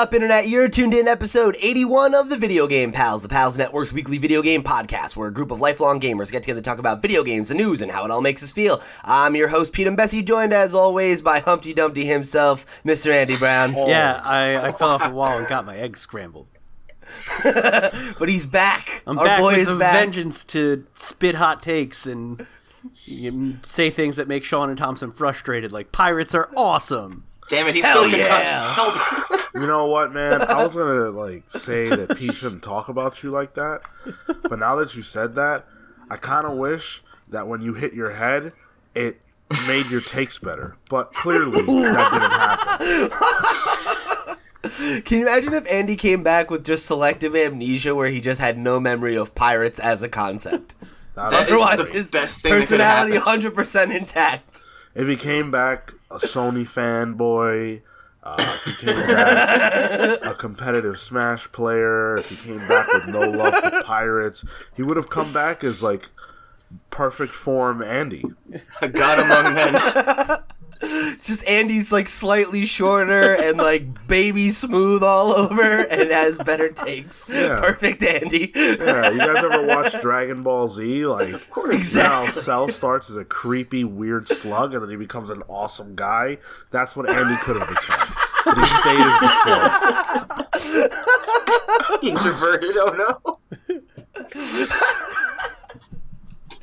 up, Internet? You're tuned in episode 81 of the Video Game Pals, the Pals Network's weekly video game podcast, where a group of lifelong gamers get together to talk about video games, the news, and how it all makes us feel. I'm your host, Pete and Bessie, joined as always by Humpty Dumpty himself, Mr. Andy Brown. Yeah, I fell off a wall and got my eggs scrambled. But he's back. I'm Our back boy with is a back. Vengeance to spit hot takes and say things that make Sean and Thompson frustrated, like pirates are awesome. Damn it, he's Hell still concussed. Yeah. Help. You know what, man? I was gonna say that Pete shouldn't talk about you like that, but now that you said that, I kind of wish that when you hit your head, it made your takes better. But clearly, that didn't happen. Can you imagine if Andy came back with just selective amnesia where he just had no memory of pirates as a concept? Otherwise, his personality 100% intact. If he came back a Sony fanboy, if he came back a competitive Smash player, if he came back with no love for pirates, he would have come back as, like, perfect form Andy. A god among men. It's just Andy's, like, slightly shorter and, like, baby smooth all over and has better takes. Yeah. Perfect Andy. Yeah, you guys ever watch Dragon Ball Z? Like, of course. Exactly. Now Cell starts as a creepy, weird slug, and then he becomes an awesome guy. That's what Andy could have become. But he stayed as the slug. He's reverted, oh no.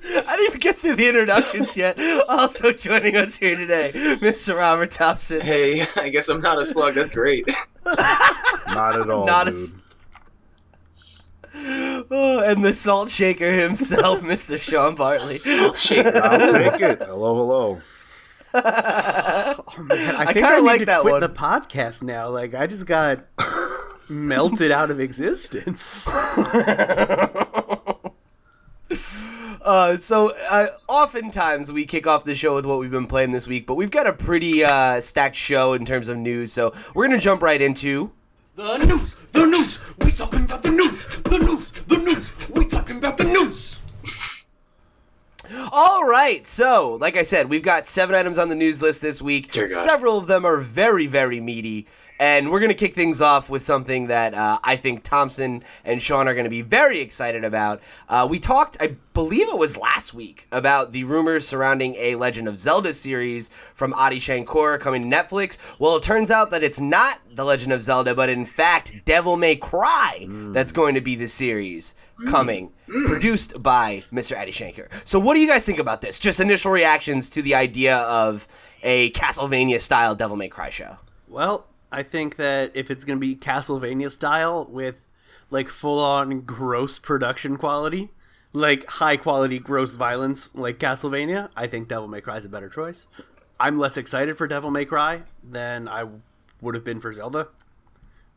I didn't even get through the introductions yet. Also joining us here today, Mr. Robert Thompson. Hey, I guess I'm not a slug. That's great. Not at all, not dude. Oh, and the salt shaker himself, Mr. Sean Bartley. Salt shaker. I'll take it. Hello, hello. Oh, man. I think I need to quit the podcast now. Like, I just got melted out of existence. So oftentimes we kick off the show with what we've been playing this week, but we've got a pretty stacked show in terms of news, so we're going to jump right into... The news, we talking about the news, we talking about the news. All right, so, like I said, we've got 7 items on the news list this week. Several of them are very, very meaty. And we're going to kick things off with something that I think Thompson and Sean are going to be very excited about. We talked, I believe it was last week, about the rumors surrounding a Legend of Zelda series from Adi Shankar coming to Netflix. Well, it turns out that it's not the Legend of Zelda, but in fact, Devil May Cry that's going to be the series coming, produced by Mr. Adi Shankar. So what do you guys think about this? Just initial reactions to the idea of a Castlevania-style Devil May Cry show. Well... I think that if it's going to be Castlevania style with, like, full-on gross production quality, like, high-quality gross violence like Castlevania, I think Devil May Cry is a better choice. I'm less excited for Devil May Cry than I would have been for Zelda.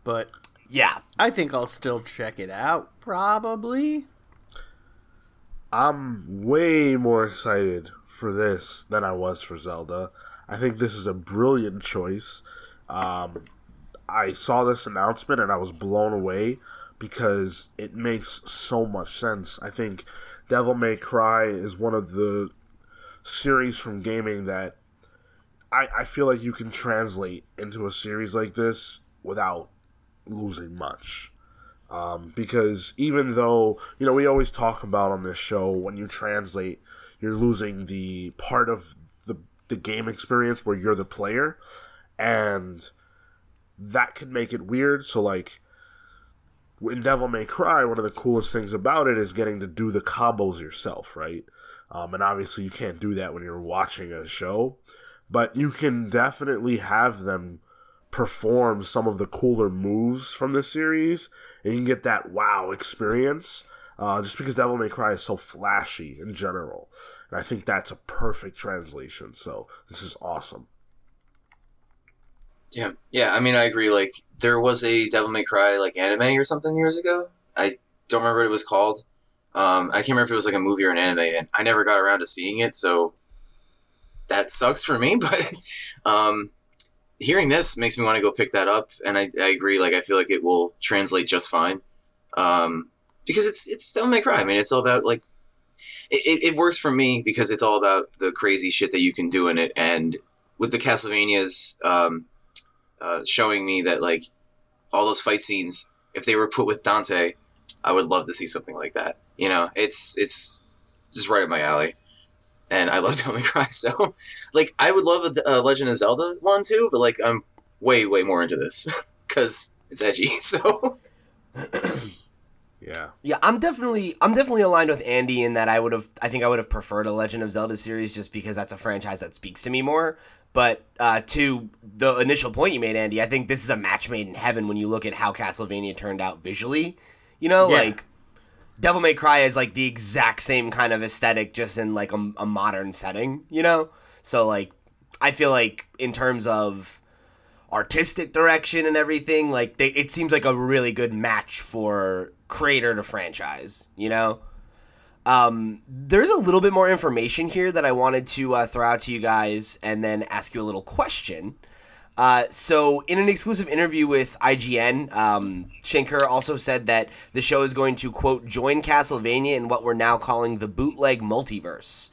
But, yeah, I think I'll still check it out, probably. I'm way more excited for this than I was for Zelda. I think this is a brilliant choice. I saw this announcement and I was blown away because it makes so much sense. I think Devil May Cry is one of the series from gaming that I feel like you can translate into a series like this without losing much. Because even though, you know, we always talk about on this show, when you translate, you're losing the part of the game experience where you're the player. And that can make it weird. So, like, in Devil May Cry, one of the coolest things about it is getting to do the combos yourself, right? And obviously you can't do that when you're watching a show. But you can definitely have them perform some of the cooler moves from the series. And you can get that wow experience. Just because Devil May Cry is so flashy in general. And I think that's a perfect translation. So, this is awesome. Yeah, I mean, I agree. Like, there was a Devil May Cry, like, anime or something years ago. I don't remember what it was called. I can't remember if it was, like, a movie or an anime, and I never got around to seeing it, so that sucks for me, but hearing this makes me want to go pick that up, and I agree. Like, I feel like it will translate just fine, because it's Devil May Cry. I mean, it's all about, like, it works for me because it's all about the crazy shit that you can do in it, and with the Castlevanias... showing me that, like, all those fight scenes, if they were put with Dante, I would love to see something like that. You know, it's just right up my alley. And I love Devil May Cry, so... Like, I would love a Legend of Zelda one, too, but, like, I'm way, way more into this. Because it's edgy, so... Yeah. Yeah, I'm definitely aligned with Andy in that I think I would have preferred a Legend of Zelda series just because that's a franchise that speaks to me more. But to the initial point you made, Andy, I think this is a match made in heaven when you look at how Castlevania turned out visually. You know, yeah. Like... Devil May Cry is, like, the exact same kind of aesthetic, just in, like, a modern setting, you know? So, like, I feel like in terms of artistic direction and everything, like, it seems like a really good match for creator to franchise, you know? There's a little bit more information here that I wanted to throw out to you guys and then ask you a little question. So in an exclusive interview with IGN, Shankar also said that the show is going to, quote, join Castlevania in what we're now calling the bootleg multiverse.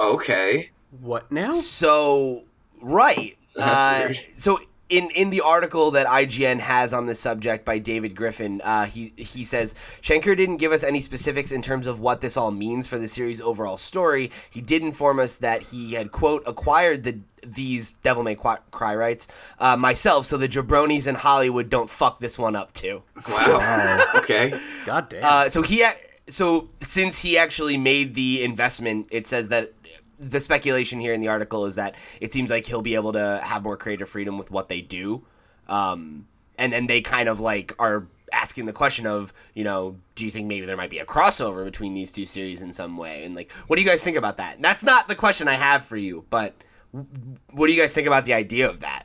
Okay. What now? So, right. That's weird. So in the article that IGN has on this subject by David Griffin, he says, Shankar didn't give us any specifics in terms of what this all means for the series' overall story. He did inform us that he had, quote, acquired these Devil May Cry rights myself, so the jabronis in Hollywood don't fuck this one up too. Wow. Okay. God damn. So since he actually made the investment, it says that the speculation here in the article is that it seems like he'll be able to have more creative freedom with what they do, and then they kind of like are asking the question of, you know, do you think maybe there might be a crossover between these two series in some way? And like, what do you guys think about that? And that's not the question I have for you, but. What do you guys think about the idea of that?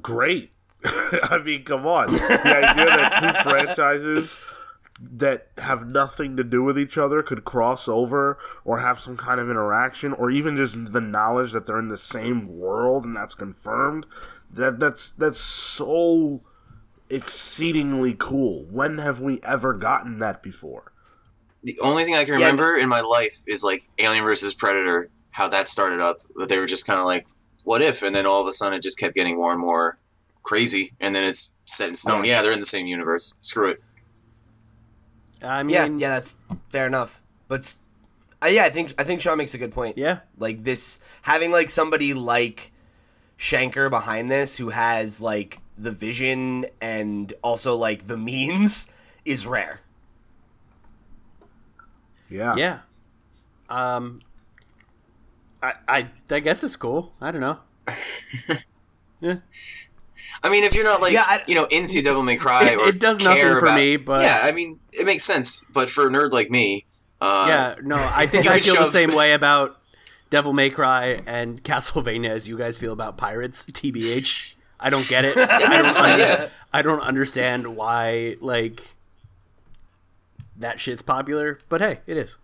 Great. I mean, come on. The idea that two franchises that have nothing to do with each other could cross over or have some kind of interaction, or even just the knowledge that they're in the same world and that's confirmed, that's so exceedingly cool. When have we ever gotten that before? The only thing I can remember in my life is like Alien vs. Predator, how that started up, that they were just kind of like, what if? And then all of a sudden it just kept getting more and more crazy, and then it's set in stone. Yeah, they're in the same universe. Screw it. I mean... Yeah, that's fair enough. But, I think Sean makes a good point. Yeah. Like, this... Having, like, somebody like Shankar behind this who has, like, the vision and also, like, the means is rare. Yeah. Yeah. I guess it's cool. I don't know. Yeah. I mean, if you're not like into Devil May Cry, or it does care nothing for about, me. But yeah, I mean, it makes sense. But for a nerd like me, I think I feel the same way about Devil May Cry and Castlevania as you guys feel about Pirates. TBH, I don't get it. I don't understand why like that shit's popular, but hey, it is.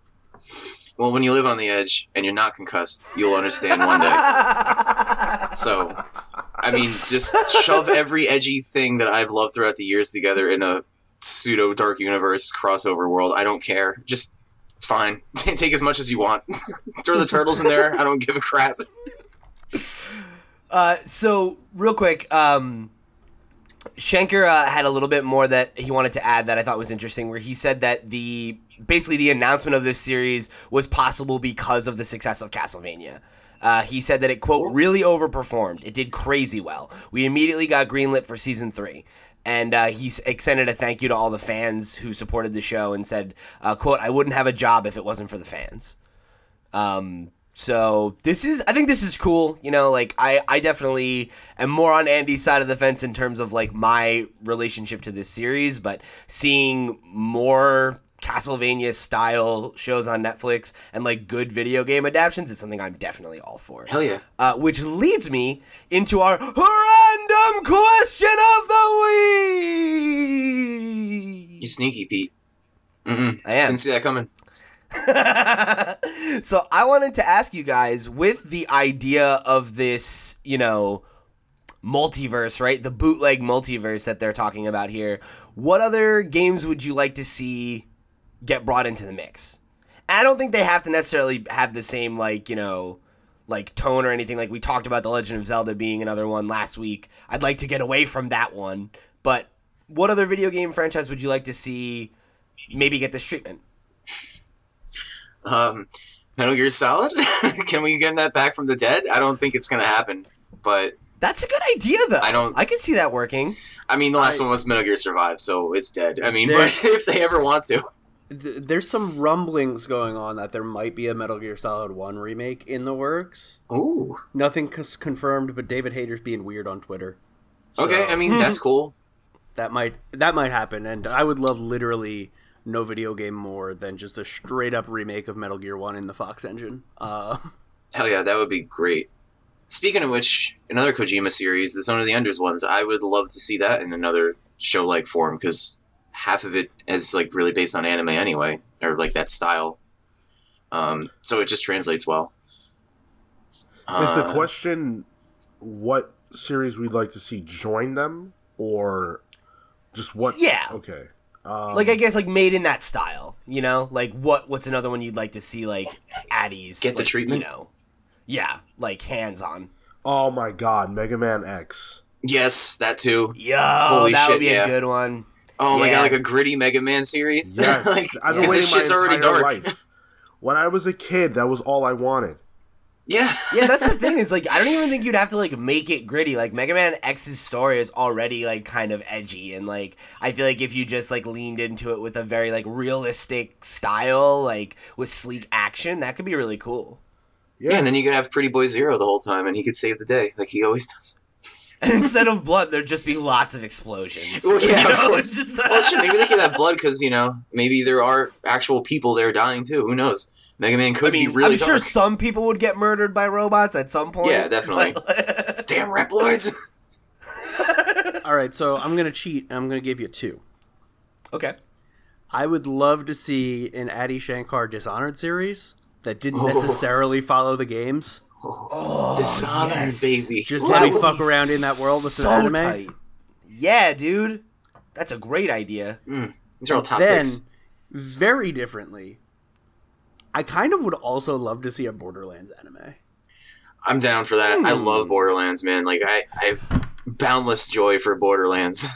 Well, when you live on the edge and you're not concussed, you'll understand one day. So, I mean, just shove every edgy thing that I've loved throughout the years together in a pseudo-dark universe crossover world. I don't care. Just, fine. Take as much as you want. Throw the turtles in there. I don't give a crap. So, real quick, Shankar had a little bit more that he wanted to add that I thought was interesting, where he said that the announcement of this series was possible because of the success of Castlevania. He said that it, quote, really overperformed. It did crazy well. We immediately got greenlit for season 3. And he extended a thank you to all the fans who supported the show and said, quote, I wouldn't have a job if it wasn't for the fans. So I think this is cool. You know, like I definitely am more on Andy's side of the fence in terms of like my relationship to this series, but seeing more Castlevania style shows on Netflix and like good video game adaptions is something I'm definitely all for. Hell yeah. Which leads me into our random question of the week. You sneaky, Pete. Mm-mm. I am. Didn't see that coming. So I wanted to ask you guys, with the idea of this, you know, multiverse, right? The bootleg multiverse that they're talking about here. What other games would you like to see get brought into the mix? I don't think they have to necessarily have the same, like, you know, like tone or anything. Like we talked about The Legend of Zelda being another one last week. I'd like to get away from that one. But what other video game franchise would you like to see maybe get this treatment? Metal Gear Solid? Can we get that back from the dead? I don't think it's going to happen, but... That's a good idea, though. I can see that working. I mean, the last one was Metal Gear Survive, so it's dead. I mean, but if they ever want to. There's some rumblings going on that there might be a Metal Gear Solid 1 remake in the works. Ooh. Nothing confirmed, but David Hayter's being weird on Twitter. So okay, I mean, that's cool. That might happen, and I would love literally... no video game more than just a straight-up remake of Metal Gear 1 in the Fox engine. Hell yeah, that would be great. Speaking of which, another Kojima series, the Zone of the Enders ones, I would love to see that in another show-like form, because half of it is like really based on anime anyway, or like that style. So it just translates well. Is the question what series we'd like to see join them, or just what... Yeah. Okay. Like, I guess, like, made in that style, you know? Like, what's another one you'd like to see, like, Addie's... Get like, the treatment? You know, yeah, like, hands-on. Oh, my God, Mega Man X. Yes, that too. Yo, holy that shit, would be a good one. Oh, my God, like a gritty Mega Man series? Yes, like, I've been waiting my entire life. When I was a kid, that was all I wanted. Yeah. Yeah, that's the thing, is, like, I don't even think you'd have to, like, make it gritty. Like, Mega Man X's story is already, like, kind of edgy, and, like, I feel like if you just, like, leaned into it with a very, like, realistic style, like, with sleek action, that could be really cool. Yeah, and then you could have Pretty Boy Zero the whole time, and he could save the day, like he always does. And instead of blood, there'd just be lots of explosions. Well, yeah, you know, it's just... Well, sure, maybe they could have blood, because, you know, maybe there are actual people there dying, too. Who knows? Mega Man could be really dark. I'm sure some people would get murdered by robots at some point. Yeah, definitely. Damn Reploids! All right, so I'm going to cheat, and I'm going to give you two. Okay. I would love to see an Adi Shankar Dishonored series that didn't necessarily follow the games. Oh, Dishonored, yes. Baby. Just let me fuck around in that world with so an anime. Tight. Yeah, dude. That's a great idea. These are all top picks. Then, very differently... I kind of would also love to see a Borderlands anime. I'm down for that. I love Borderlands, man. Like, I've boundless joy for Borderlands.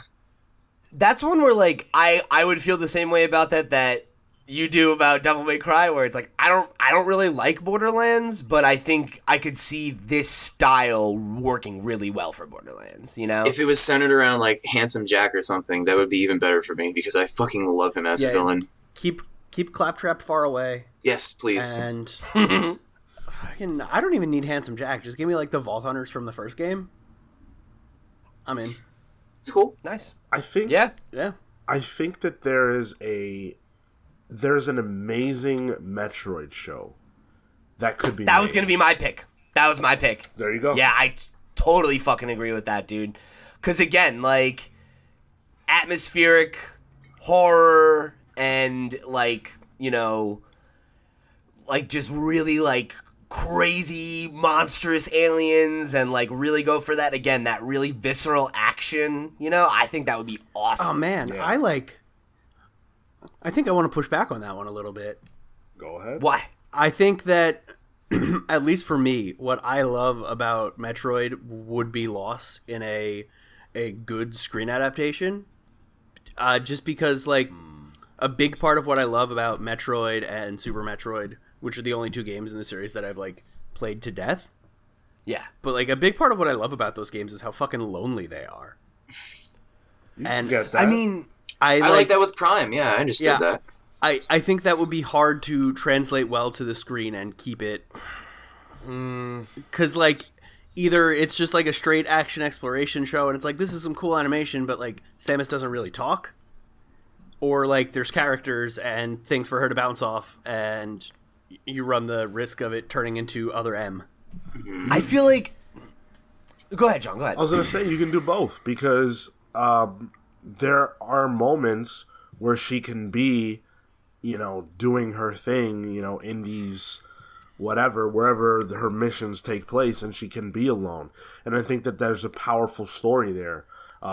That's one where, like, I would feel the same way about that you do about Devil May Cry, where it's like, I don't really like Borderlands, but I think I could see this style working really well for Borderlands, you know? If it was centered around, like, Handsome Jack or something, that would be even better for me, because I fucking love him as a villain. Keep Claptrap far away. Yes, please. And I don't even need Handsome Jack. Just give me like the Vault Hunters from the first game. I'm in. It's cool. Nice. I think. Yeah. I think that there's an amazing Metroid show that could be. That was gonna be my pick. That was my pick. There you go. Yeah, I totally fucking agree with that, dude. Because again, like atmospheric horror and like you know. Like, just really, like, crazy, monstrous aliens and, like, really go for that. Again, that really visceral action, you know? I think that would be awesome. Oh, man. Yeah. I think I want to push back on that one a little bit. Go ahead. Why? I think that, at least for me, what I love about Metroid would be lost in a good screen adaptation. Just because, like, a big part of what I love about Metroid and Super Metroid... which are the only two games in the series that I've, like, played to death. Yeah. But, like, a big part of what I love about those games is how fucking lonely they are. And get that. I mean... I like that with Prime. Yeah, I understood that. I think that would be hard to translate well to the screen and keep it... Because, like, either it's just, like, a straight action exploration show, and it's like, this is some cool animation, but, like, Samus doesn't really talk. Or, like, there's characters and things for her to bounce off, and... you run the risk of it turning into other M. I feel like... Go ahead, John, go ahead. I was going to say, you can do both, because there are moments where she can be, you know, doing her thing, you know, in these wherever her missions take place, and she can be alone. And I think that there's a powerful story there.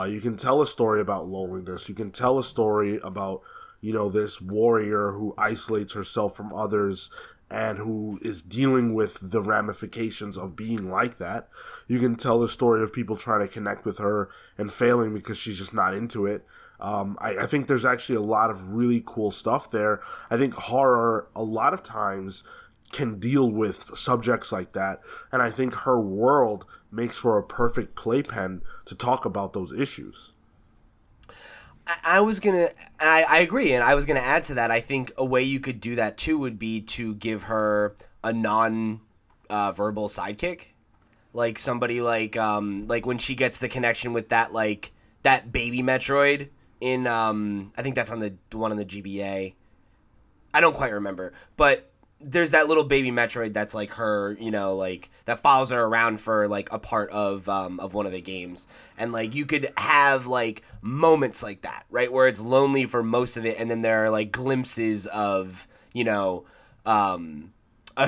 You can tell a story about loneliness. You can tell a story about... you know, this warrior who isolates herself from others and who is dealing with the ramifications of being like that. You can tell the story of people trying to connect with her and failing because she's just not into it. I think there's actually a lot of really cool stuff there. I think horror, a lot of times, can deal with subjects like that, and I think her world makes for a perfect playpen to talk about those issues. I agree, and I was gonna add to that. I think a way you could do that too would be to give her a non-verbal sidekick, like somebody like when she gets the connection with that baby Metroid in I think that's on the one on the GBA. I don't quite remember, but there's that little baby Metroid that's like her, you know, like that follows her around for like a part of one of the games, and like you could have like moments like that, right, where it's lonely for most of it, and then there are like glimpses of, you know, a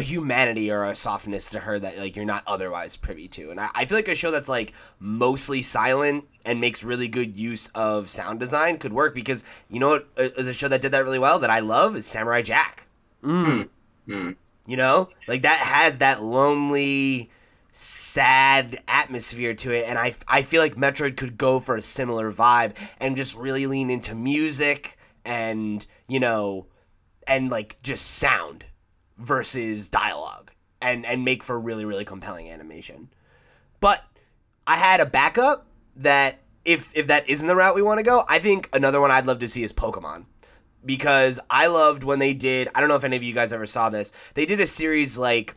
humanity or a softness to her that like you're not otherwise privy to, and I feel like a show that's like mostly silent and makes really good use of sound design could work, because you know what is a show that did that really well that I love is Samurai Jack. Mm. Mm. You know, like that has that lonely, sad atmosphere to it, and I feel like Metroid could go for a similar vibe and just really lean into music and, you know, and like just sound versus dialogue and make for really, really compelling animation. But I had a backup that if that isn't the route we want to go, I think another one I'd love to see is Pokemon. Because I loved when they did, I don't know if any of you guys ever saw this, they did a series like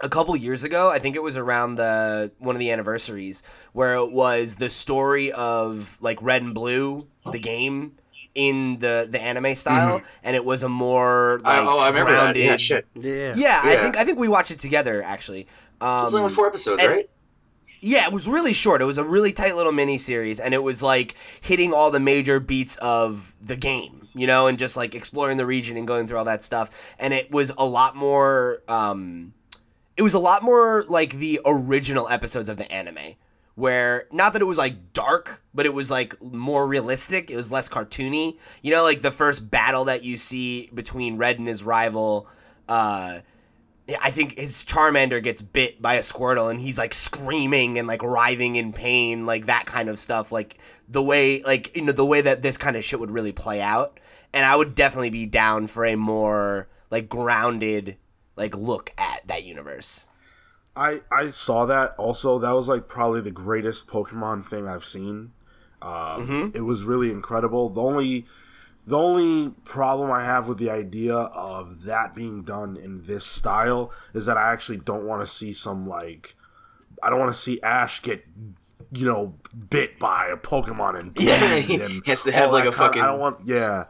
a couple years ago, I think it was around one of the anniversaries, where it was the story of like Red and Blue, the game, in the anime style, mm-hmm. and it was a more like, I remember that, yeah, shit. Yeah. I think we watched it together, actually. It was only 4 episodes, right? Yeah, it was really short. It was a really tight little mini-series, and it was, like, hitting all the major beats of the game, you know, and just, like, exploring the region and going through all that stuff. And it was a lot more, like, the original episodes of the anime, where, not that it was, like, dark, but it was, like, more realistic. It was less cartoony. You know, like, the first battle that you see between Red and his rival, I think his Charmander gets bit by a Squirtle and he's like screaming and like writhing in pain, like that kind of stuff, like the way, like, you know, the way that this kind of shit would really play out. And I would definitely be down for a more like grounded, like look at that universe. I saw that also. That was like probably the greatest Pokemon thing I've seen. Mm-hmm. It was really incredible. The only problem I have with the idea of that being done in this style is that I actually don't want to see I don't want to see Ash get, you know, bit by a Pokemon and he has to have like a fucking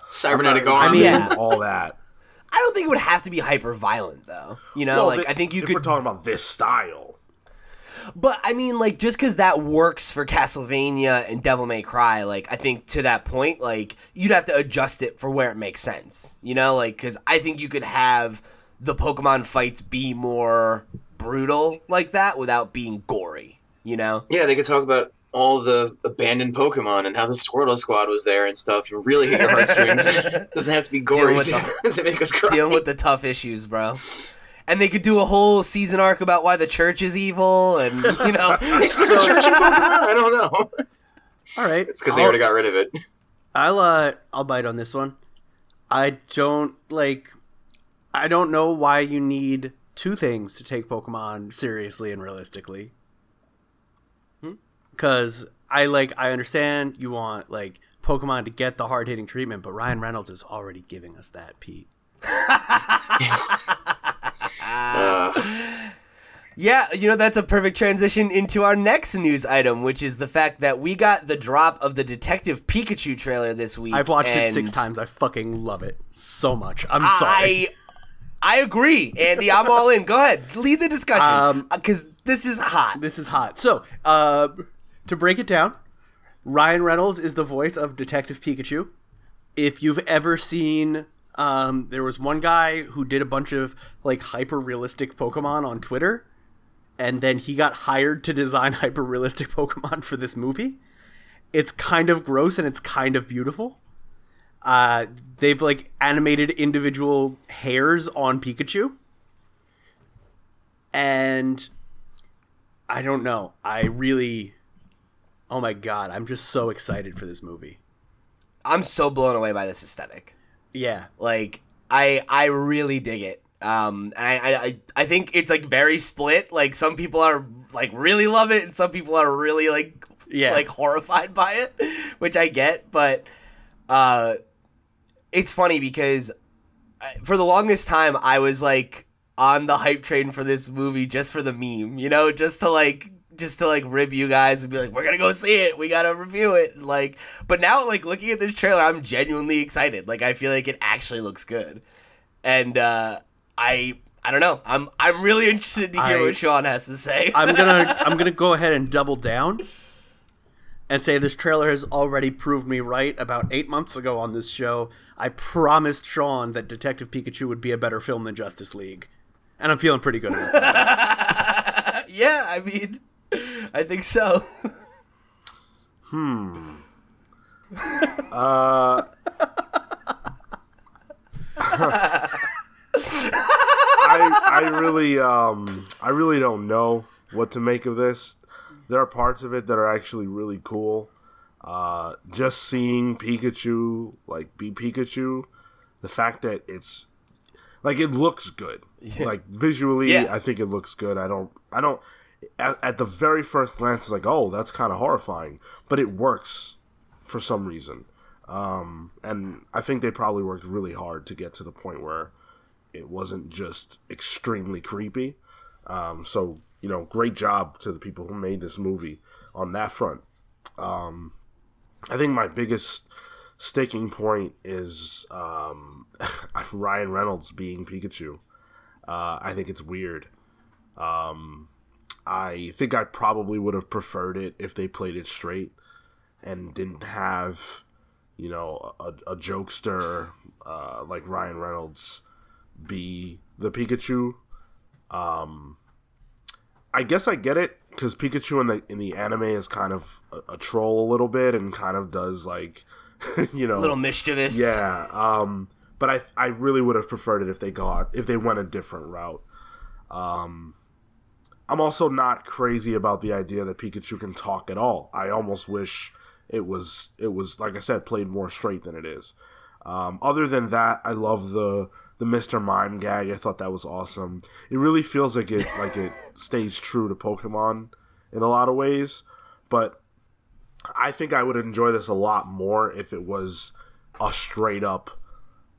cybernetic arm and all that. I don't think it would have to be hyper violent though. You know, well, like I think you could. If we're talking about this style. But, I mean, like, just because that works for Castlevania and Devil May Cry, like, I think to that point, like, you'd have to adjust it for where it makes sense, you know? Like, because I think you could have the Pokemon fights be more brutal like that without being gory, you know? Yeah, they could talk about all the abandoned Pokemon and how the Squirtle Squad was there and stuff and really hit your heartstrings. Doesn't have to be gory to make us cry. Dealing with the tough issues, bro. And they could do a whole season arc about why the church is evil, and, you know. Is there a church in Pokemon? I don't know. All right. It's because they already got rid of it. I'll bite on this one. I don't know why you need 2 things to take Pokemon seriously and realistically. Because I understand you want, like, Pokemon to get the hard-hitting treatment, but Ryan Reynolds is already giving us that, Pete. Yeah, you know, that's a perfect transition into our next news item, which is the fact that we got the drop of the Detective Pikachu trailer this week. I've watched it 6 times. I fucking love it so much. I'm sorry. I agree, Andy. I'm all in. Go ahead. Lead the discussion, because this is hot. This is hot. So, to break it down, Ryan Reynolds is the voice of Detective Pikachu. If you've ever seen... there was one guy who did a bunch of like hyper realistic Pokemon on Twitter, and then he got hired to design hyper realistic Pokemon for this movie. It's kind of gross and it's kind of beautiful. They've like animated individual hairs on Pikachu And I don't know. I really... Oh my God, I'm just so excited for this movie. I'm so blown away by this aesthetic. Yeah. Like, I really dig it. I think it's, like, very split. Like, some people are, like, really love it, and some people are really, like, horrified by it, which I get. But it's funny because for the longest time, I was, like, on the hype train for this movie just for the meme, you know, just to rib you guys and be like, we're gonna go see it, we gotta review it, and but now, like, looking at this trailer, I'm genuinely excited. Like, I feel like it actually looks good, and I don't know, I'm really interested to hear what Sean has to say. I'm gonna go ahead and double down and say this trailer has already proved me right. About 8 months ago on this show, I promised Sean that Detective Pikachu would be a better film than Justice League, and I'm feeling pretty good about that. Yeah, I mean, I think so. I really don't know what to make of this. There are parts of it that are actually really cool. Just seeing Pikachu, like, be Pikachu, the fact that it's, like, it looks good. Yeah. Like, visually, yeah. I think it looks good. I don't. At the very first glance, it's like, oh, that's kind of horrifying, but it works for some reason, and I think they probably worked really hard to get to the point where it wasn't just extremely creepy. So, you know, great job to the people who made this movie on that front. I think my biggest sticking point is Ryan Reynolds being Pikachu. I think it's weird. I think I probably would have preferred it if they played it straight and didn't have, you know, a jokester like Ryan Reynolds be the Pikachu. I guess I get it, because Pikachu in the anime is kind of a troll a little bit and kind of does, like, you know, a little mischievous. Yeah, but I really would have preferred it if they went a different route. I'm also not crazy about the idea that Pikachu can talk at all. I almost wish it was, like I said, played more straight than it is. Other than that, I love the Mr. Mime gag. I thought that was awesome. It really feels like it stays true to Pokemon in a lot of ways, but I think I would enjoy this a lot more if it was a straight up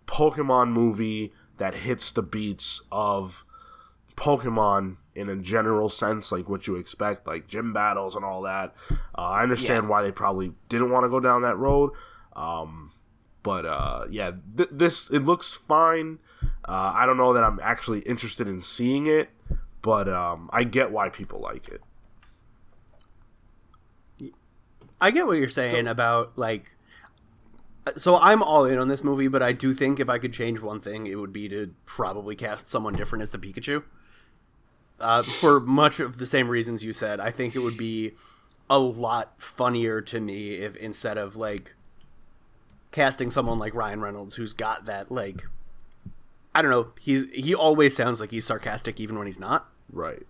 Pokemon movie that hits the beats of Pokemon in a general sense, like what you expect, like gym battles and all that. I understand why they probably didn't want to go down that road. This, it looks fine. I don't know that I'm actually interested in seeing it, but I get why people like it. I get what you're saying about, like, so I'm all in on this movie, but I do think if I could change one thing, it would be to probably cast someone different as the Pikachu. For much of the same reasons you said. I think it would be a lot funnier to me if, instead of, like, casting someone like Ryan Reynolds, who's got that, like, I don't know, he always sounds like he's sarcastic even when he's not. Right.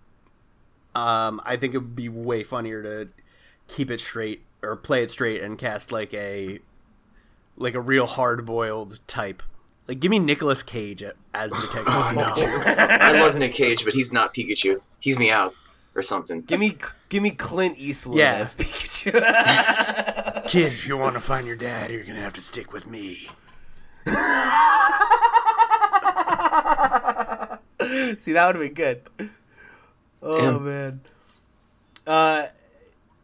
I think it would be way funnier to keep it straight or play it straight and cast like a real hard-boiled type. Like, give me Nicolas Cage as Detective Pikachu. No. I love Nick Cage, but he's not Pikachu. He's Meowth or something. Give me Clint Eastwood as Pikachu. Kid, if you want to find your dad, you're going to have to stick with me. See, that would have been good. Oh, man.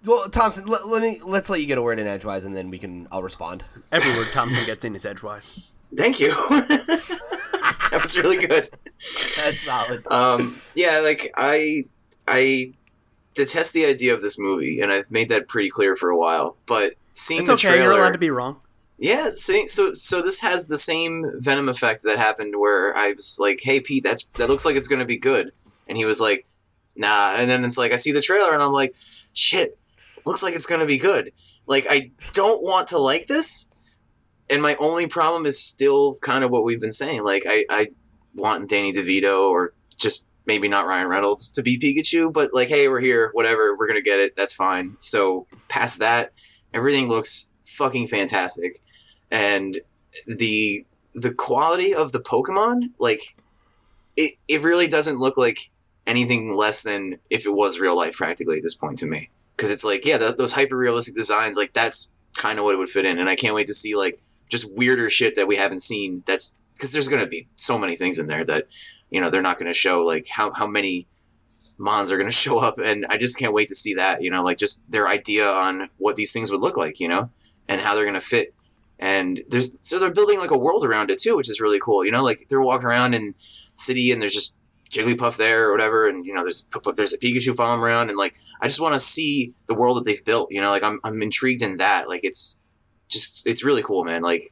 Well, Thompson, let's let you get a word in edgewise, and then I'll respond. Every word Thompson gets in is edgewise. Thank you. That was really good. That's solid. I detest the idea of this movie, and I've made that pretty clear for a while. But seeing the trailer, you're allowed to be wrong. Yeah. So this has the same Venom effect that happened, where I was like, "Hey, Pete, that looks like it's going to be good," and he was like, "Nah." And then it's like I see the trailer, and I'm like, "Shit, looks like it's going to be good." Like, I don't want to like this. And my only problem is still kind of what we've been saying. Like, I want Danny DeVito or just maybe not Ryan Reynolds to be Pikachu, but like, hey, we're here, whatever, we're going to get it, that's fine. So past that, everything looks fucking fantastic. And the quality of the Pokemon, like, it really doesn't look like anything less than if it was real life practically at this point to me. Because it's like, yeah, those hyper-realistic designs, like, that's kind of what it would fit in. And I can't wait to see, like, just weirder shit that we haven't seen. That's because there's going to be so many things in there that, you know, they're not going to show, like, how many Mons are going to show up. And I just can't wait to see that, you know, like, just their idea on what these things would look like, you know, and how they're going to fit. And so they're building, like, a world around it, too, which is really cool. You know, like, they're walking around in city and there's just Jigglypuff there or whatever, and, you know, there's a Pikachu following around, and, like, I just want to see the world that they've built, you know, like, I'm intrigued in that. Like, it's really cool, man. Like,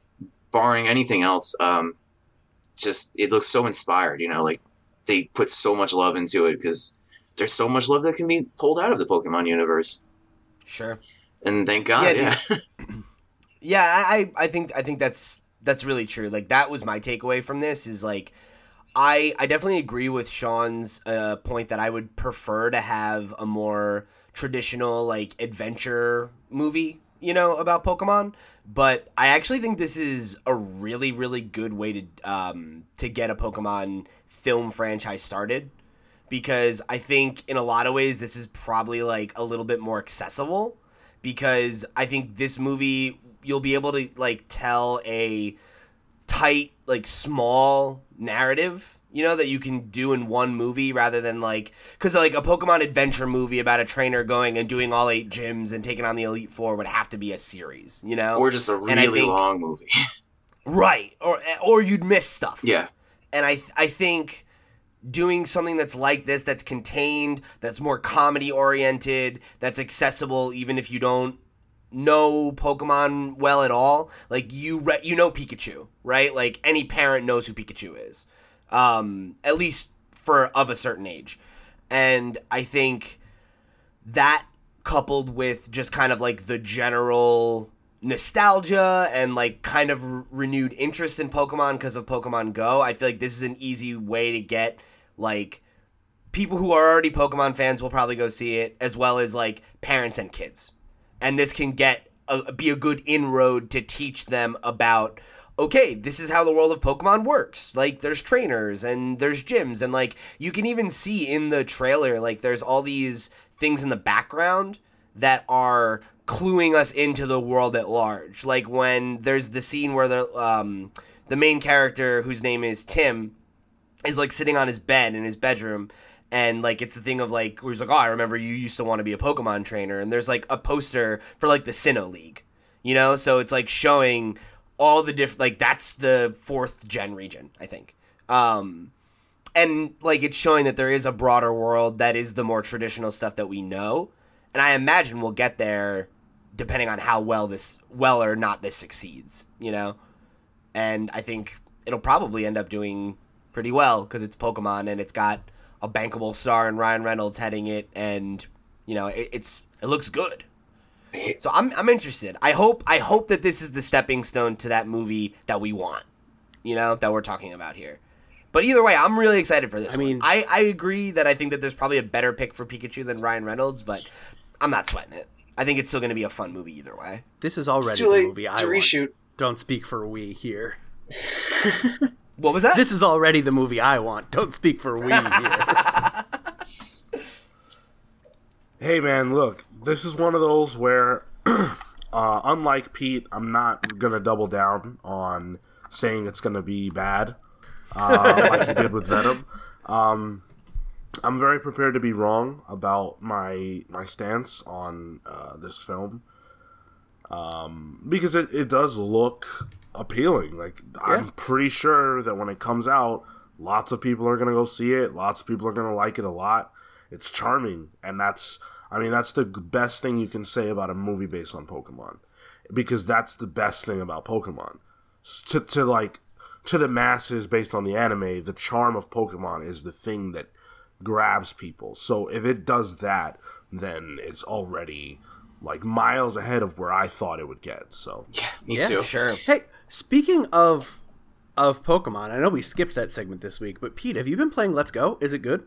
barring anything else, it looks so inspired, you know, like, they put so much love into it, because there's so much love that can be pulled out of the Pokemon universe. Sure. And thank God, yeah. Yeah, I think that's really true. Like, that was my takeaway from this, is, like, I definitely agree with Sean's point that I would prefer to have a more traditional, like, adventure movie, you know, about Pokemon. But I actually think this is a really, really good way to get a Pokemon film franchise started, because I think in a lot of ways this is probably, like, a little bit more accessible, because I think this movie, you'll be able to, like, tell a tight, like, small narrative, you know, that you can do in one movie, rather than, like, because, like, a Pokemon adventure movie about a trainer going and doing all 8 gyms and taking on the Elite Four would have to be a series, you know, or just a really long movie, right? Or you'd miss stuff, yeah. And I think doing something that's like this, that's contained, that's more comedy oriented, that's accessible, even if you don't know Pokemon well at all, like, you know Pikachu, right? Like, any parent knows who Pikachu is, at least for of a certain age. And I think that, coupled with just kind of, like, the general nostalgia and, like, kind of renewed interest in Pokemon because of Pokemon Go, I feel like this is an easy way to get, like, people who are already Pokemon fans will probably go see it, as well as, like, parents and kids. And this can be a good inroad to teach them about, okay, this is how the world of Pokemon works. Like, there's trainers and there's gyms, and, like, you can even see in the trailer, like, there's all these things in the background that are cluing us into the world at large. Like, when there's the scene where the main character, whose name is Tim, is, like, sitting on his bed in his bedroom. And, like, it's the thing of, like, where he's like, oh, I remember you used to want to be a Pokemon trainer. And there's, like, a poster for, like, the Sinnoh League, you know? So it's, like, showing all the different, like, that's the 4th gen region, I think. And, like, it's showing that there is a broader world that is the more traditional stuff that we know. And I imagine we'll get there depending on how well or not this succeeds, you know? And I think it'll probably end up doing pretty well, because it's Pokemon and it's got a bankable star and Ryan Reynolds heading it, and, you know, it looks good. So I'm interested. I hope that this is the stepping stone to that movie that we want, you know, that we're talking about here. But either way, I'm really excited for this. I mean, I agree that I think that there's probably a better pick for Pikachu than Ryan Reynolds, but I'm not sweating it. I think it's still going to be a fun movie either way. This is already the movie I want. Don't speak for we here. What was that? This is already the movie I want. Don't speak for we here. Hey, man, look. This is one of those where, unlike Pete, I'm not going to double down on saying it's going to be bad, like he did with Venom. I'm very prepared to be wrong about my stance on this film, because it does look appealing. Like, yeah. I'm pretty sure that when it comes out, lots of people are going to go see it. Lots of people are going to like it a lot. It's charming. And that's the best thing you can say about a movie based on Pokemon, because that's the best thing about Pokemon to the masses. Based on the anime, the charm of Pokemon is the thing that grabs people. So if it does that, then it's already, like, miles ahead of where I thought it would get. So yeah, me too. Sure. Hey, speaking of Pokemon, I know we skipped that segment this week, but Pete, have you been playing Let's Go? Is it good?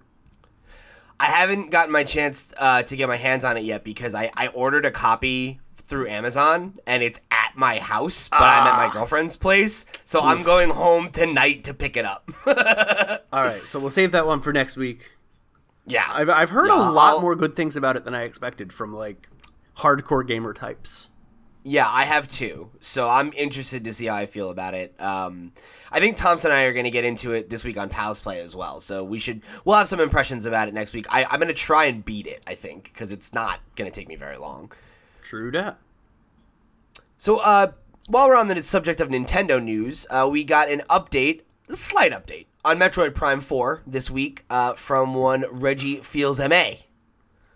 I haven't gotten my chance to get my hands on it yet because I ordered a copy through Amazon and it's at my house, but I'm at my girlfriend's place. So I'm going home tonight to pick it up. All right. So we'll save that one for next week. Yeah. I've heard a lot more good things about it than I expected from like hardcore gamer types. Yeah, I have too. So I'm interested to see how I feel about it. I think Thompson and I are going to get into it this week on Pals Play as well. So we'll have some impressions about it next week. I'm going to try and beat it, I think, because it's not going to take me very long. True that. So while we're on the subject of Nintendo news, we got a slight update, on Metroid Prime 4 this week from one Reggie Fils-Aimé,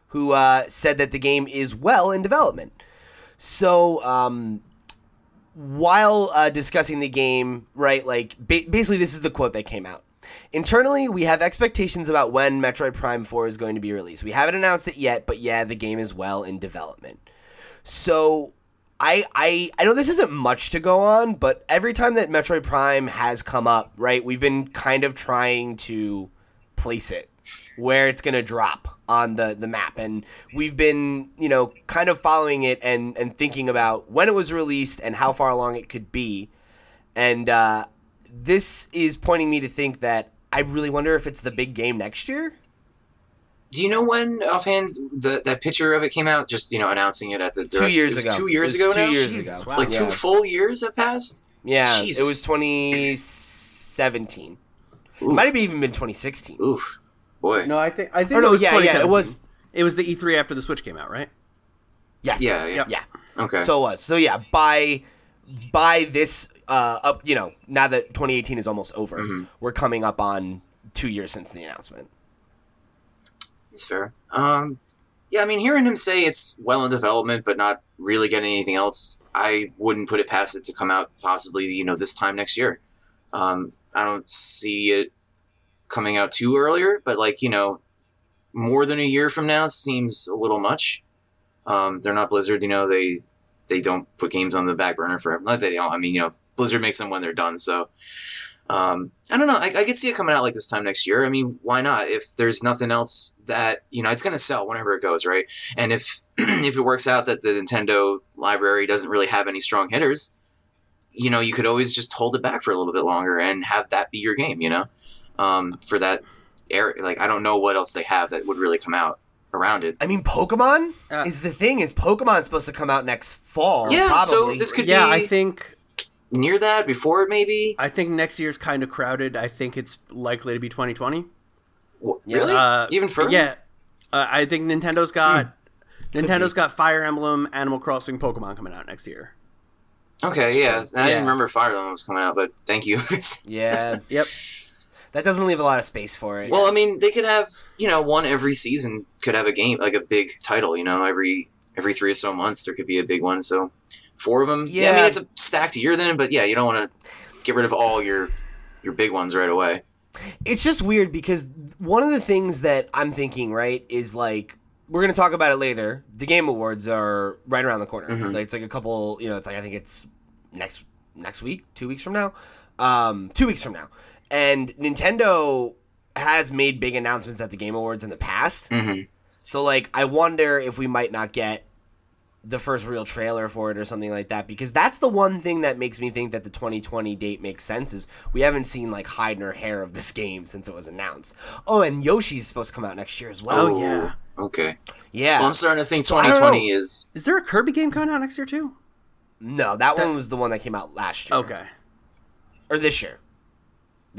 who said that the game is well in development. So, while discussing the game, right, like, basically this is the quote that came out. Internally, we have expectations about when Metroid Prime 4 is going to be released. We haven't announced it yet, but yeah, the game is well in development. So, I know this isn't much to go on, but every time that Metroid Prime has come up, right, we've been kind of trying to place it where it's going to drop on the map, and we've been, you know, kind of following it and thinking about when it was released and how far along it could be, and this is pointing me to think that I really wonder if it's the big game next year. Do you know when offhand that picture of it came out? Just, you know, announcing it at the direct. 2 years ago. 2 years ago now? 2 years ago. Wow. Like 2 full years have passed? Yeah. Jesus. It was 2017. Oof. It might have even been 2016. Oof. Boy. No, I think it was 2017. Yeah, it was the E3 after the Switch came out, right? Yes. Yeah. Okay. So it was. So yeah, by this up, you know, now that 2018 is almost over, we're coming up on 2 years since the announcement. It's fair. Yeah, I mean, hearing him say it's well in development, but not really getting anything else, I wouldn't put it past it to come out possibly, you know, this time next year. I don't see it coming out too earlier, but, like, you know, more than a year from now seems a little much. They're not Blizzard, you know, they don't put games on the back burner forever. Not that they don't. I mean, you know, Blizzard makes them when they're done, so... I don't know. I could see it coming out like this time next year. I mean, why not? If there's nothing else that, you know, it's going to sell whenever it goes, right? And if if it works out that the Nintendo library doesn't really have any strong hitters, you know, you could always just hold it back for a little bit longer and have that be your game, you know, for that area. Like, I don't know what else they have that would really come out around it. I mean, Pokemon is the thing. Is Pokemon supposed to come out next fall? Yeah, probably. So this could be... Yeah, I think... Near that, before it maybe? I think next year's kind of crowded. I think it's likely to be 2020. Really? Even further? Yeah. I think Nintendo's got Fire Emblem, Animal Crossing, Pokemon coming out next year. Okay, yeah. I didn't remember Fire Emblem was coming out, but thank you. Yeah. Yep. That doesn't leave a lot of space for it. Well, I mean, they could have, you know, one every season could have a game, like a big title, you know, every 3 or so months there could be a big one, so... 4 of them? Yeah. I mean, it's a stacked year then, but yeah, you don't want to get rid of all your big ones right away. It's just weird because one of the things that I'm thinking, right, is like, we're going to talk about it later. The Game Awards are right around the corner. Like, it's like a couple, you know, it's like, I think it's next week, 2 weeks from now. 2 weeks from now. And Nintendo has made big announcements at the Game Awards in the past. So, like, I wonder if we might not get the first real trailer for it or something like that, because that's the one thing that makes me think that the 2020 date makes sense is we haven't seen like hide nor hair of this game since it was announced. Oh, and Yoshi's supposed to come out next year as well. Oh yeah. Okay. Yeah. Well, I'm starting to think 2020 is... Is there a Kirby game coming out next year too? No, that one was the one that came out last year. Okay. Or this year.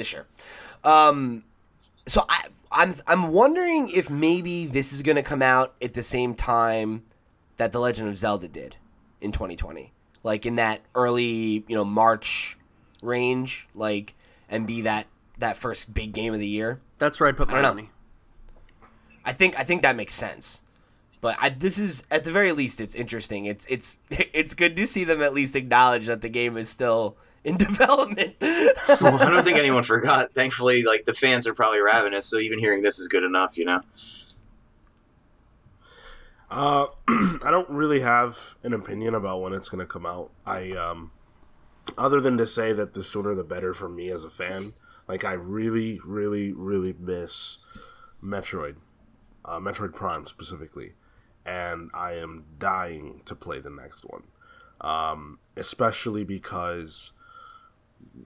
So I'm wondering if maybe this is going to come out at the same time that The Legend of Zelda did in 2020, like in that early, you know, March range, like, and be that first big game of the year. That's where I'd put my money. I think that makes sense, but this is at the very least it's interesting. It's good to see them at least acknowledge that the game is still in development. Well, I don't think anyone forgot. Thankfully, like, the fans are probably ravenous, so even hearing this is good enough, you know. I don't really have an opinion about when it's going to come out. I other than to say that the sooner the better for me as a fan. Like, I really, really, really miss Metroid. Metroid Prime specifically, and I am dying to play the next one, especially because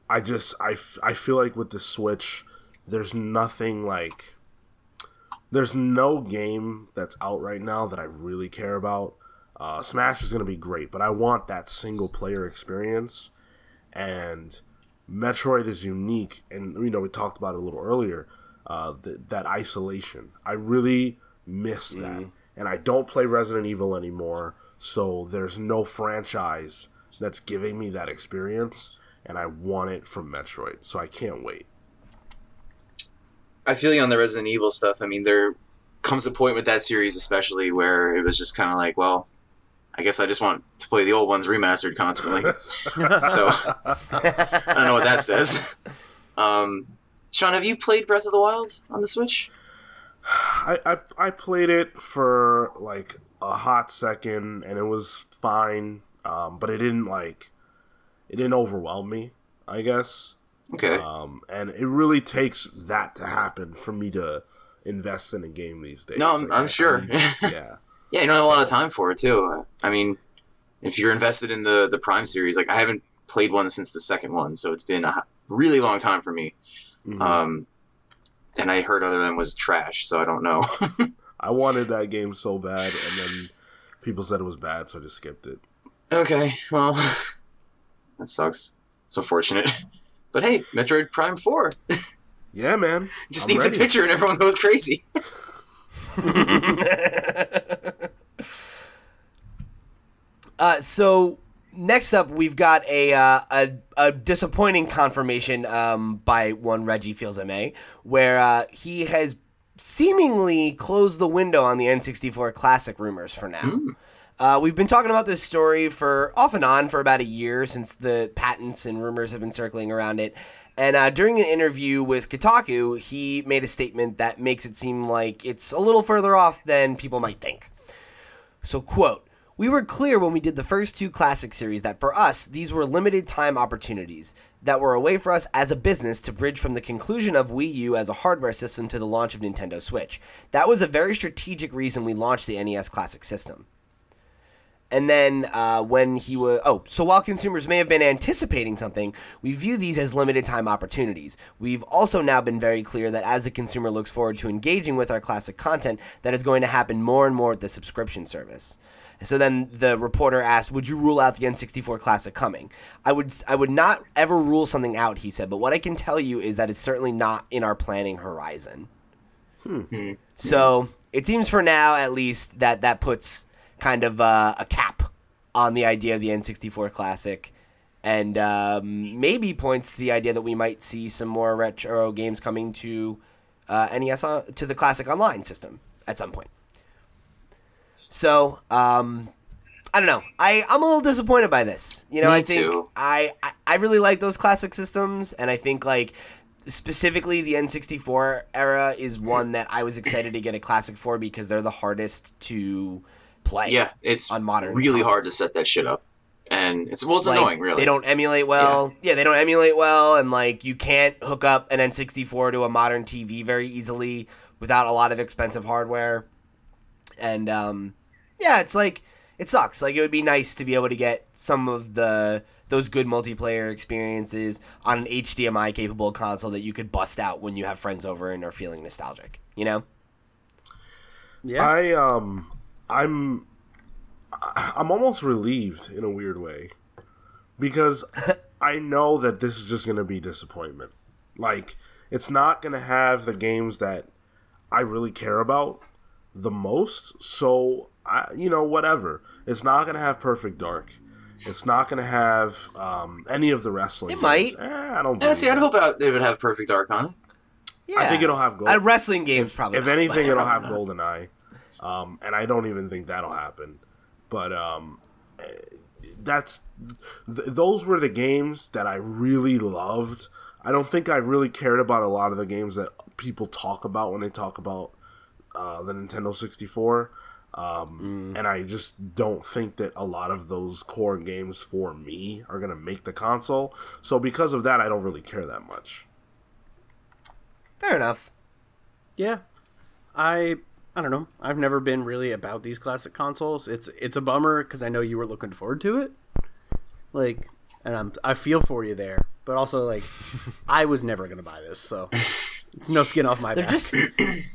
I feel like with the Switch, there's nothing like, there's no game that's out right now that I really care about. Smash is going to be great, but I want that single player experience, and Metroid is unique, and you know, we talked about it a little earlier, that isolation. I really miss that. And I don't play Resident Evil anymore, so there's no franchise that's giving me that experience, and I want it from Metroid, so I can't wait. I feel you on the Resident Evil stuff. I mean, there comes a point with that series especially where it was just kind of like, well, I guess I just want to play the old ones remastered constantly. So I don't know what that says. Sean, have you played Breath of the Wild on the Switch? I played it for like a hot second, and it was fine, but it didn't overwhelm me, I guess. Okay. And it really takes that to happen for me to invest in a game these days. No, I'm sure. Yeah. Yeah, you don't have a lot of time for it, too. I mean, if you're invested in the Prime series, like, I haven't played one since the second one, so it's been a really long time for me. Mm-hmm. And I heard other than was trash, so I don't know. I wanted that game so bad, and then people said it was bad, so I just skipped it. Okay, well, that sucks. It's unfortunate. But hey, Metroid Prime 4. Yeah, man. Just needs a picture and everyone goes crazy. So next up, we've got a disappointing confirmation by one Reggie Fils-Aimé, where he has seemingly closed the window on the N64 Classic rumors for now. We've been talking about this story for off and on for about a year since the patents and rumors have been circling around it. And during an interview with Kotaku, he made a statement that makes it seem like it's a little further off than people might think. So, quote, "We were clear when we did the first two Classic series that for us, these were limited time opportunities that were a way for us as a business to bridge from the conclusion of Wii U as a hardware system to the launch of Nintendo Switch. That was a very strategic reason we launched the NES Classic system." And then when he was... Oh, so while consumers may have been anticipating something, we view these as limited-time opportunities. We've also now been very clear that as the consumer looks forward to engaging with our classic content, that is going to happen more and more with the subscription service. So then the reporter asked, would you rule out the N64 Classic coming? I would not ever rule something out, he said, but what I can tell you is that it's certainly not in our planning horizon. So it seems for now, at least, that puts... kind of a cap on the idea of the N64 Classic, and maybe points to the idea that we might see some more retro games coming to NES to the Classic Online system at some point. So I don't know. I'm a little disappointed by this. You know, Me too. I really like those classic systems, and I think like specifically the N64 era is one that I was excited to get a Classic for because they're the hardest to play. Yeah, it's on modern really consoles. Hard to set that shit up, and it's like, annoying. Really, they don't emulate well. Yeah, they don't emulate well, and like you can't hook up an N64 to a modern TV very easily without a lot of expensive hardware. And yeah, it's like it sucks. Like it would be nice to be able to get some of those good multiplayer experiences on an HDMI capable console that you could bust out when you have friends over and are feeling nostalgic. You know? Yeah, I'm almost relieved in a weird way because I know that this is just going to be disappointment. Like, it's not going to have the games that I really care about the most. So, whatever. It's not going to have Perfect Dark. It's not going to have any of the wrestling games. Might. I don't know. I'd hope it would have Perfect Dark on it. Yeah. I think it'll have Goldeneye. Wrestling games, probably. If anything, it'll have Goldeneye. And I don't even think that'll happen, but those were the games that I really loved. I don't think I really cared about a lot of the games that people talk about when they talk about the Nintendo 64, and I just don't think that a lot of those core games for me are going to make the console, so because of that I don't really care that much. Fair enough. Yeah, I I don't know. I've never been really about these classic consoles. It's a bummer because I know you were looking forward to it. Like, and I feel for you there, but also like, I was never gonna buy this, so it's no skin off my back.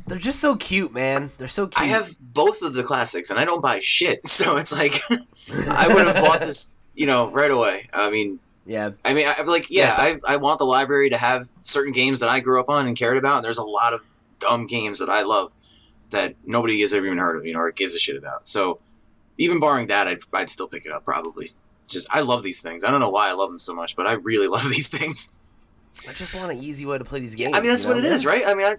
They're just so cute, man. They're so cute. I have both of the classics, and I don't buy shit, so it's like I would have bought this, you know, right away. I want the library to have certain games that I grew up on and cared about, and there's a lot of dumb games that I love that nobody has ever even heard of, you know, or gives a shit about. So even barring that, I'd still pick it up probably. Just, I love these things. I don't know why I love them so much, but I really love these things. I just want an easy way to play these games. Yeah, I mean, that's what it is, right? I mean,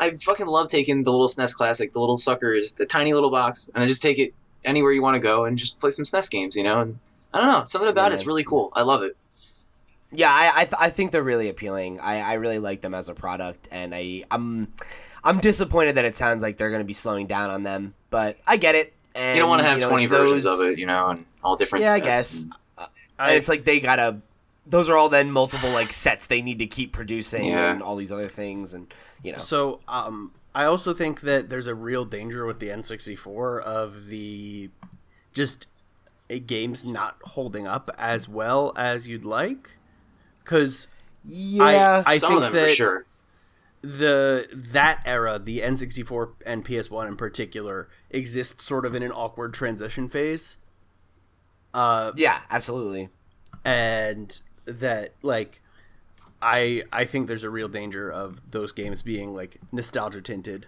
I fucking love taking the little SNES Classic, the little sucker, just a tiny little box, and I just take it anywhere you want to go and just play some SNES games, you know? And I don't know. Something about it's really cool. I love it. Yeah, I think they're really appealing. I really like them as a product, and I'm disappointed that it sounds like they're going to be slowing down on them, but I get it. And, you don't want to have 20 versions of it, you know, and all different sets. Yeah, I guess. And it's like they gotta... Those are all then multiple, like, sets they need to keep producing and all these other things, and, you know. So, I also think that there's a real danger with the N64 of the... Just games not holding up as well as you'd like. Because... Yeah. I some think of them, that for sure. That era, the N64 and PS1 in particular, exists sort of in an awkward transition phase. Yeah, absolutely. And that, like, I think there's a real danger of those games being, like, nostalgia tinted.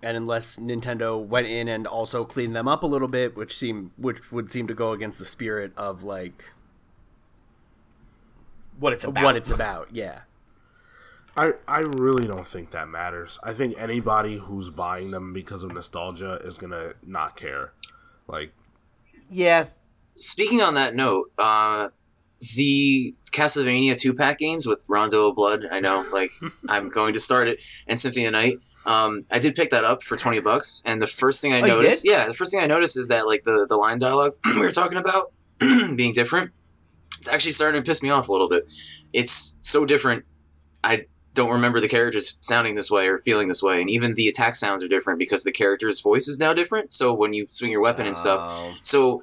And unless Nintendo went in and also cleaned them up a little bit, which would seem to go against the spirit of, like, what it's about, yeah. I really don't think that matters. I think anybody who's buying them because of nostalgia is going to not care. Like, yeah. Speaking on that note, the Castlevania 2-pack games with Rondo of Blood, I know, like, I'm going to start it, and Symphony of the Night, I did pick that up for $20, and the first thing I noticed... You did? Yeah, the first thing I noticed is that, like, the line dialogue we were talking about being different, it's actually starting to piss me off a little bit. It's so different, I don't remember the characters sounding this way or feeling this way, and even the attack sounds are different because the character's voice is now different, so when you swing your weapon and stuff, so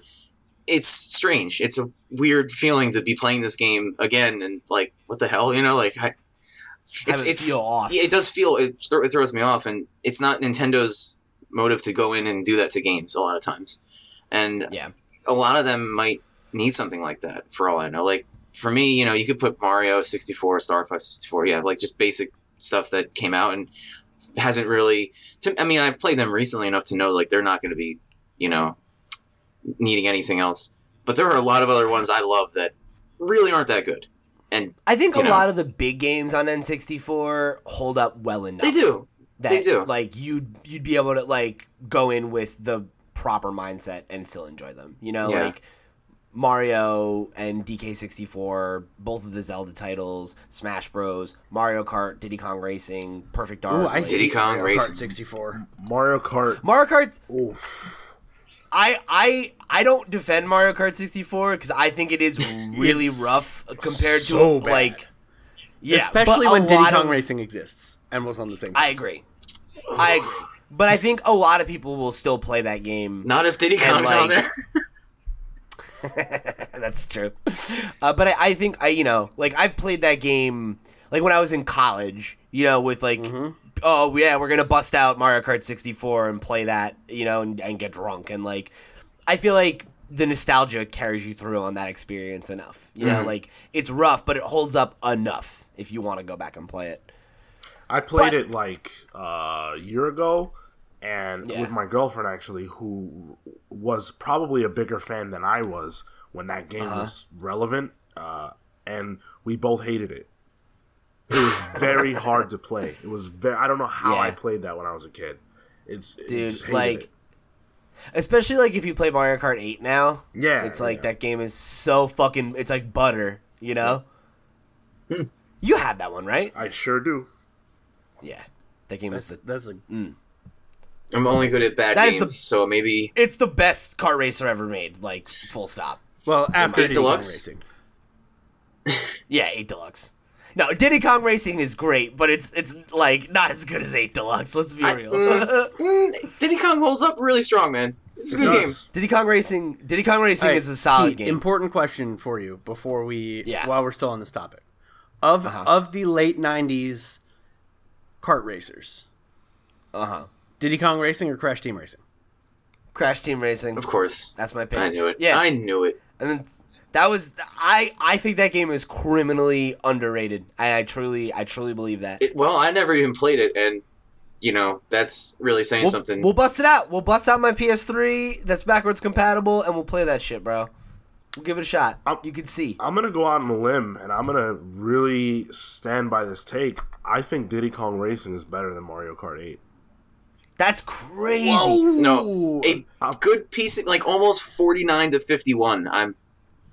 it's strange. It's a weird feeling to be playing this game again and like, what the hell, you know, like it's feel off. Yeah, it does feel, it throws me off, and it's not Nintendo's motive to go in and do that to games a lot of times, and yeah, a lot of them might need something like that for all I know. Like, for me, you know, you could put Mario 64, Starfighter 64, yeah, like just basic stuff that came out and hasn't really... I mean, I've played them recently enough to know, like, they're not going to be, you know, needing anything else. But there are a lot of other ones I love that really aren't that good. And I think a lot of the big games on N64 hold up well enough. They do. Like, you'd be able to, like, go in with the proper mindset and still enjoy them, you know? Yeah. Like... Mario and DK64, both of the Zelda titles, Smash Bros, Mario Kart, Diddy Kong Racing, Perfect Dark. Ooh, Diddy Kong Racing. Kart 64. Mario Kart. Ooh. I don't defend Mario Kart 64 because I think it is really rough compared so to, like, bad. Yeah, especially when Diddy Kong Racing exists and was on the same console. I agree. But I think a lot of people will still play that game. Not if Diddy Kong's on there. That's true. But I think, you know, like, I've played that game, like, when I was in college, you know, with, like, oh, yeah, we're going to bust out Mario Kart 64 and play that, you know, and get drunk. And, like, I feel like the nostalgia carries you through on that experience enough. You know, like, it's rough, but it holds up enough if you want to go back and play it. I played it, like, a year ago. And with my girlfriend, actually, who was probably a bigger fan than I was when that game was relevant, and we both hated it. It was very hard to play. It was I don't know how I played that when I was a kid. Dude, just hated it. Especially, like, if you play Mario Kart 8 now. Yeah. It's like that game is so fucking... It's like butter, you know? Yeah. You have that one, right? I sure do. Yeah. That game is... That's like... I'm only good at bad games, so maybe... It's the best kart racer ever made, like, full stop. Well, after 8 Deluxe? Yeah, 8 Deluxe. No, Diddy Kong Racing is great, but it's like not as good as 8 Deluxe. Let's be real. Diddy Kong holds up really strong, man. It's a good game. Diddy Kong Racing right, is a solid game. Important question for you before we while we're still on this topic. Of the late 90s kart racers. Diddy Kong Racing or Crash Team Racing? Crash Team Racing. Of course. That's my pick. I knew it. Yeah. I knew it. And then that was I think that game is criminally underrated. I truly believe that. I never even played it, and you know, that's really saying something. We'll bust it out. We'll bust out my PS3 that's backwards compatible, and we'll play that shit, bro. We'll give it a shot. You can see. I'm going to go out on a limb, and I'm going to really stand by this take. I think Diddy Kong Racing is better than Mario Kart 8. That's crazy. Whoa. No. A good piece of, like, almost 49 to 51.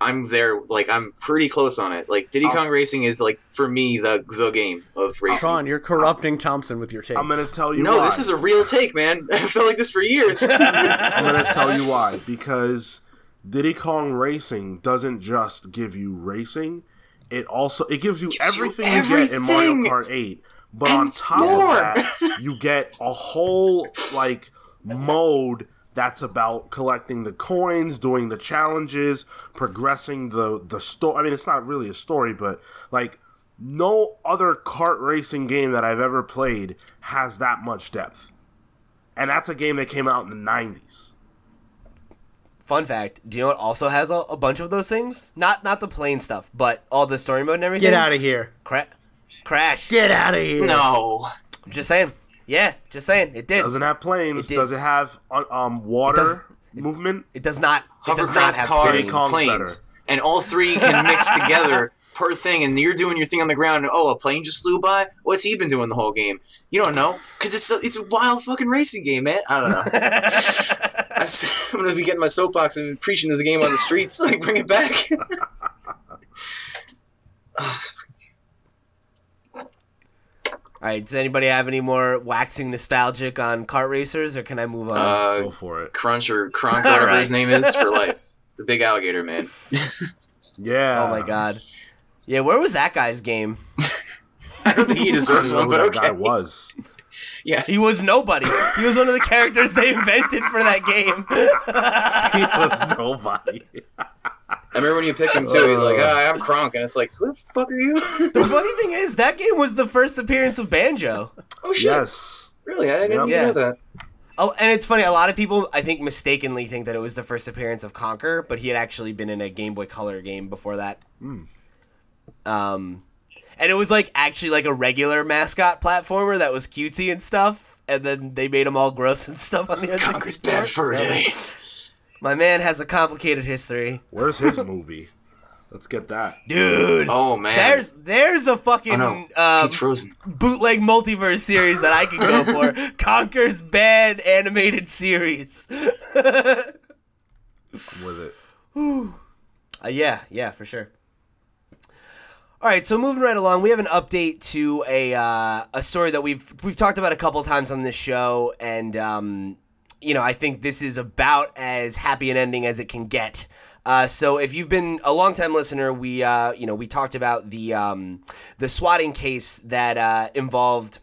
I'm there. Like, I'm pretty close on it. Like, Diddy Kong Racing is, like, for me, the game of racing. Sean, you're corrupting Thompson with your takes. I'm going to tell you why. No, this is a real take, man. I felt like this for years. I'm going to tell you why. Because Diddy Kong Racing doesn't just give you racing. It gives you everything you get in Mario Kart 8. But and on top of that, you get a whole, like, mode that's about collecting the coins, doing the challenges, progressing the story. I mean, it's not really a story, but, like, no other kart racing game that I've ever played has that much depth. And that's a game that came out in the 90s. Fun fact, do you know what also has a bunch of those things? Not the plain stuff, but all the story mode and everything. Get out of here. Crash. Get out of here. No. I'm just saying. Yeah, just saying. It did. It doesn't have planes. Does it have water movement? It does not. Hovercraft cars and planes. And all three can mix together per thing. And you're doing your thing on the ground. And, a plane just flew by? What's he been doing the whole game? You don't know. Because it's a wild fucking racing game, man. I don't know. I'm going to be getting my soapbox and preaching this game on the streets. Like, bring it back. All right, does anybody have any more waxing nostalgic on kart racers, or can I move on? Go for it. Crunch or Kronk, whatever his name is, for life. The big alligator, man. Yeah. Oh, my God. Yeah, where was that guy's game? I don't think he deserves one, but okay. That guy was. Yeah. He was nobody. He was one of the characters they invented for that game. He was nobody. I remember when you picked him, too. He's like, I'm Kronk. And it's like, who the fuck are you? The funny thing is, that game was the first appearance of Banjo. Oh, shit. Yes. Really? I didn't even know that. Oh, and it's funny. A lot of people, I think, mistakenly think that it was the first appearance of Conker, but he had actually been in a Game Boy Color game before that. And it was, like, actually, like, a regular mascot platformer that was cutesy and stuff. And then they made them all gross and stuff on the N64. Conker's bad for a day. My man has a complicated history. Where's his movie? Let's get that. Dude. Oh, man. There's a fucking bootleg multiverse series that I can go for. Conker's Bad animated series. I'm with it. Yeah, for sure. All right, so moving right along, we have an update to a story that we've talked about a couple times on this show, and you know, I think this is about as happy an ending as it can get. So if you've been a longtime listener, we talked about the swatting case that involved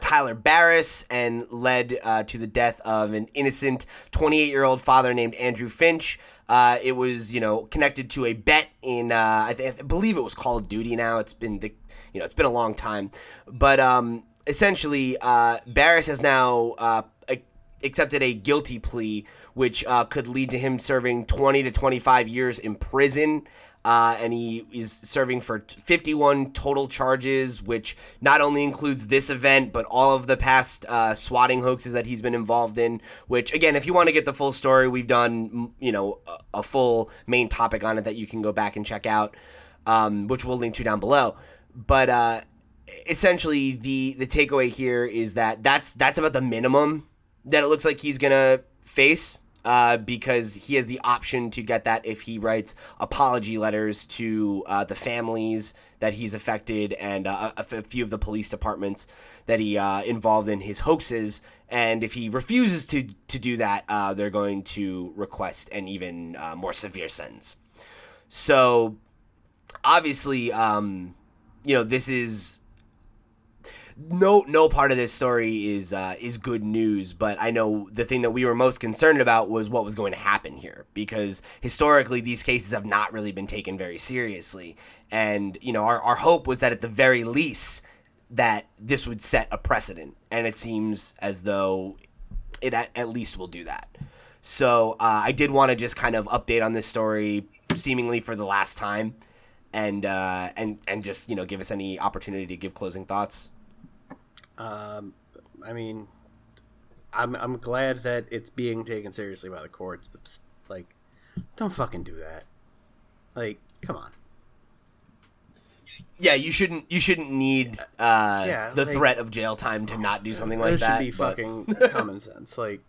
Tyler Barris and led to the death of an innocent 28-year-old father named Andrew Finch. It was, you know, connected to a bet in I believe it was Call of Duty. Now it's been it's been a long time, but essentially Barris has now accepted a guilty plea, which could lead to him serving 20 to 25 years in prison, and he is serving for 51 total charges, which not only includes this event, but all of the past swatting hoaxes that he's been involved in, which, again, if you want to get the full story, we've done, you know, a full main topic on it that you can go back and check out, which we'll link to down below. But essentially the takeaway here is that that's about the minimum that it looks like he's going to face, because he has the option to get that if he writes apology letters to the families that he's affected and a few of the police departments that he involved in his hoaxes. And if he refuses to do that, they're going to request an even more severe sentence. So, obviously, you know, this is no part of this story is good news, but I know the thing that we were most concerned about was what was going to happen here, because historically these cases have not really been taken very seriously. And, you know, our hope was that at the very least that this would set a precedent, and it seems as though it at least will do that. So I did want to just kind of update on this story seemingly for the last time, and just, you know, give us any opportunity to give closing thoughts. I mean, I'm glad that it's being taken seriously by the courts, but like, don't fucking do that. Like, come on. Yeah, you shouldn't need the threat of jail time to not do something like that. It should be fucking common sense. Like,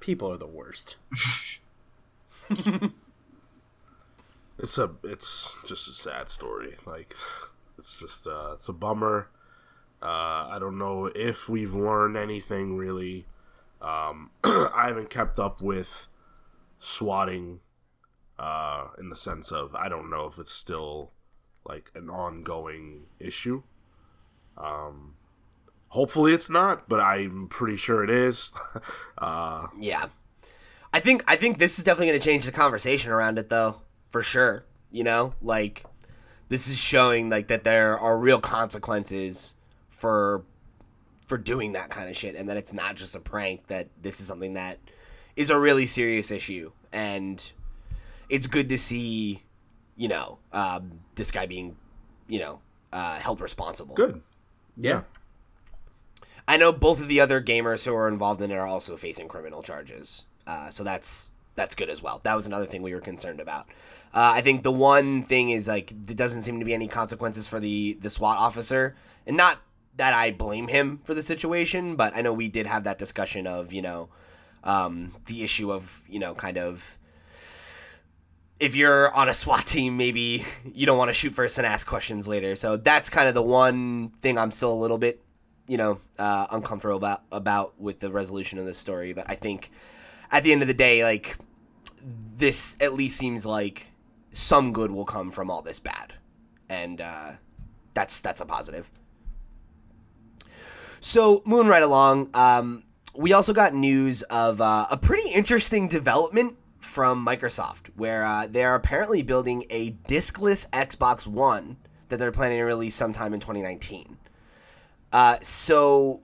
people are the worst. It's just a sad story. Like, it's just it's a bummer. I don't know if we've learned anything really. I haven't kept up with swatting in the sense of I don't know if it's still like an ongoing issue. Hopefully it's not, but I'm pretty sure it is. Yeah, I think this is definitely going to change the conversation around it, though, for sure. You know, like, this is showing like that there are real consequences for doing that kind of shit, and that it's not just a prank, that this is something that is a really serious issue. And it's good to see, you know, this guy being, you know, held responsible. Good. Yeah. I know both of the other gamers who are involved in it are also facing criminal charges. So that's good as well. That was another thing we were concerned about. I think the one thing is, like, there doesn't seem to be any consequences for the SWAT officer. And not that I blame him for the situation, but I know we did have that discussion of, you know, the issue of, you know, kind of, if you're on a SWAT team, maybe you don't want to shoot first and ask questions later. So that's kind of the one thing I'm still a little bit, you know, uncomfortable about with the resolution of this story. But I think at the end of the day, like, this at least seems like some good will come from all this bad. And that's a positive. So, moving right along, we also got news of a pretty interesting development from Microsoft, where they're apparently building a diskless Xbox One that they're planning to release sometime in 2019. So,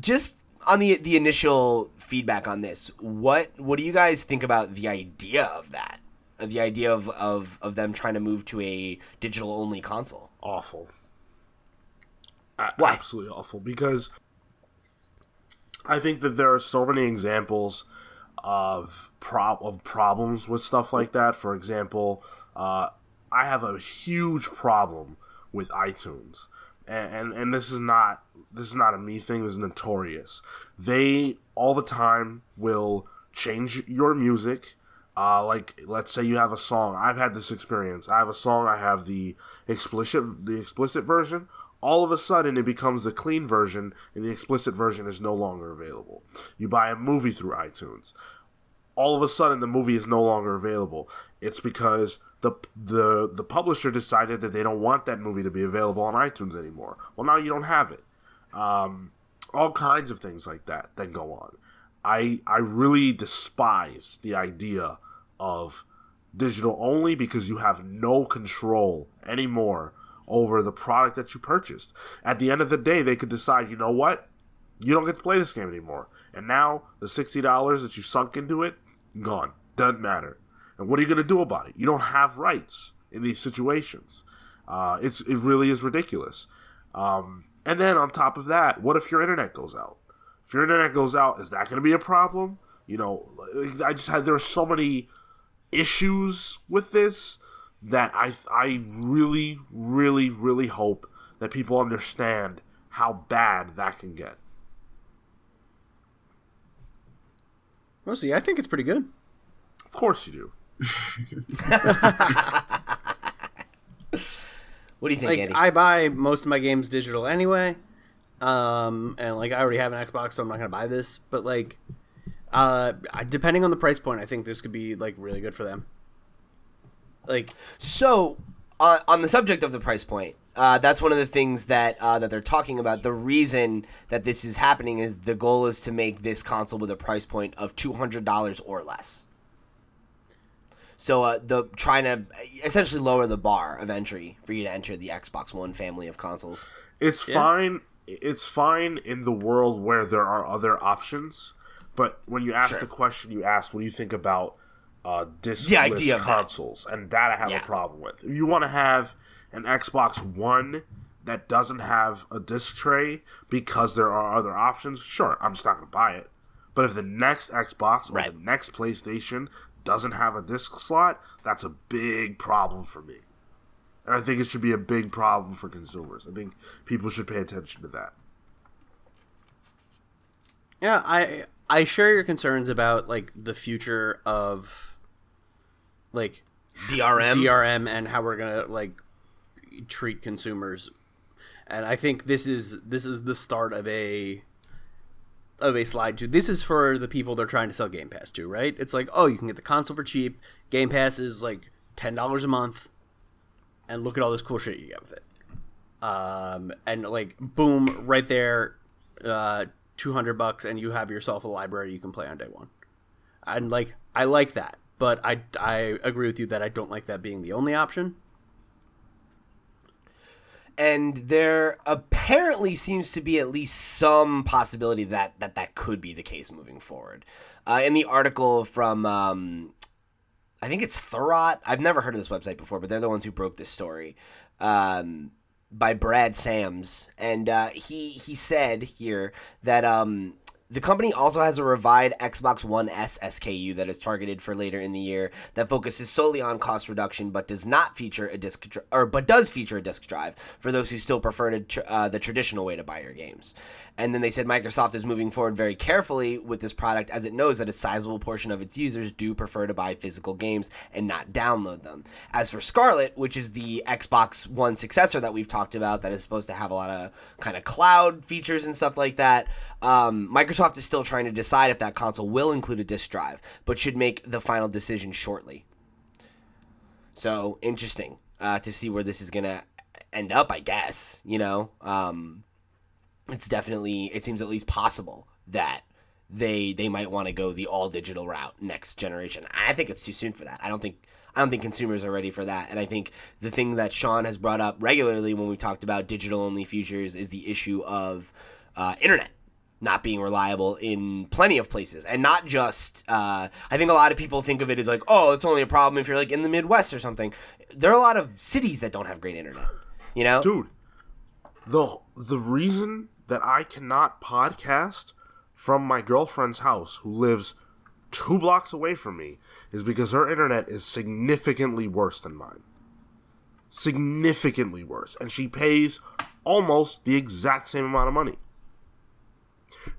just on the initial feedback on this, what do you guys think about the idea of that? The idea of them trying to move to a digital-only console? Awful. Why? Absolutely awful, because I think that there are so many examples of problems with stuff like that. For example, I have a huge problem with iTunes, and this is not a me thing. This is notorious. They all the time will change your music. Like, let's say you have a song. I've had this experience. I have a song. I have the explicit version. All of a sudden, it becomes the clean version, and the explicit version is no longer available. You buy a movie through iTunes. All of a sudden, the movie is no longer available. It's because the publisher decided that they don't want that movie to be available on iTunes anymore. Well, now you don't have it. All kinds of things like that that go on. I really despise the idea of digital only, because you have no control anymore over the product that you purchased. At the end of the day, they could decide, you know what? You don't get to play this game anymore. And now, the $60 that you sunk into it, gone. Doesn't matter. And what are you going to do about it? You don't have rights in these situations. It really is ridiculous. And then, on top of that, what if your internet goes out? If your internet goes out, is that going to be a problem? You know, there are so many issues with this that I really, really, really hope that people understand how bad that can get. Mostly, I think it's pretty good. Of course you do. What do you think, like, Eddie? I buy most of my games digital anyway. And, like, I already have an Xbox, so I'm not going to buy this. But, like, depending on the price point, I think this could be, like, really good for them. Like, so On the subject of the price point, that's one of the things that that they're talking about. The reason that this is happening is the goal is to make this console with a price point of $200 or less. So the trying to essentially lower the bar of entry for you to enter the Xbox One family of consoles. It's fine. It's fine in the world where there are other options. But when you ask the question, you ask, "What do you think about disc-less consoles?" That. And that I have a problem with. You want to have an Xbox One that doesn't have a disc tray because there are other options. Sure, I'm just not going to buy it. But if the next Xbox or the next PlayStation doesn't have a disc slot, that's a big problem for me. And I think it should be a big problem for consumers. I think people should pay attention to that. Yeah, I share your concerns about like the future of like DRM and how we're gonna like treat consumers. And I think this is the start of a slide to. This is for the people they're trying to sell Game Pass to, right? It's like, oh, you can get the console for cheap. Game Pass is like $10 a month, and look at all this cool shit you get with it. And like boom, right there. $200 and you have yourself a library you can play on day one. And like I like that, but I agree with you that I don't like that being the only option. And there apparently seems to be at least some possibility that could be the case moving forward. In the article from I think it's Thurrott. I've never heard of this website before, but they're the ones who broke this story. By Brad Sams, and he said here that the company also has a revised Xbox One S SKU that is targeted for later in the year that focuses solely on cost reduction, but does not feature a disc drive for those who still prefer to the traditional way to buy your games. And then they said Microsoft is moving forward very carefully with this product as it knows that a sizable portion of its users do prefer to buy physical games and not download them. As for Scarlet, which is the Xbox One successor that we've talked about that is supposed to have a lot of kind of cloud features and stuff like that, Microsoft is still trying to decide if that console will include a disc drive, but should make the final decision shortly. So, interesting to see where this is going to end up, I guess, you know? It's definitely, it seems at least possible that they might want to go the all digital route next generation. I think it's too soon for that. I don't think consumers are ready for that. And I think the thing that Sean has brought up regularly when we talked about digital only futures is the issue of internet not being reliable in plenty of places, and not just I think a lot of people think of it as like, oh, it's only a problem if you're like in the Midwest or something. There are a lot of cities that don't have great internet, you know, dude. The reason that I cannot podcast from my girlfriend's house, who lives 2 blocks away from me, is because her internet is significantly worse than mine. Significantly worse. And she pays almost the exact same amount of money.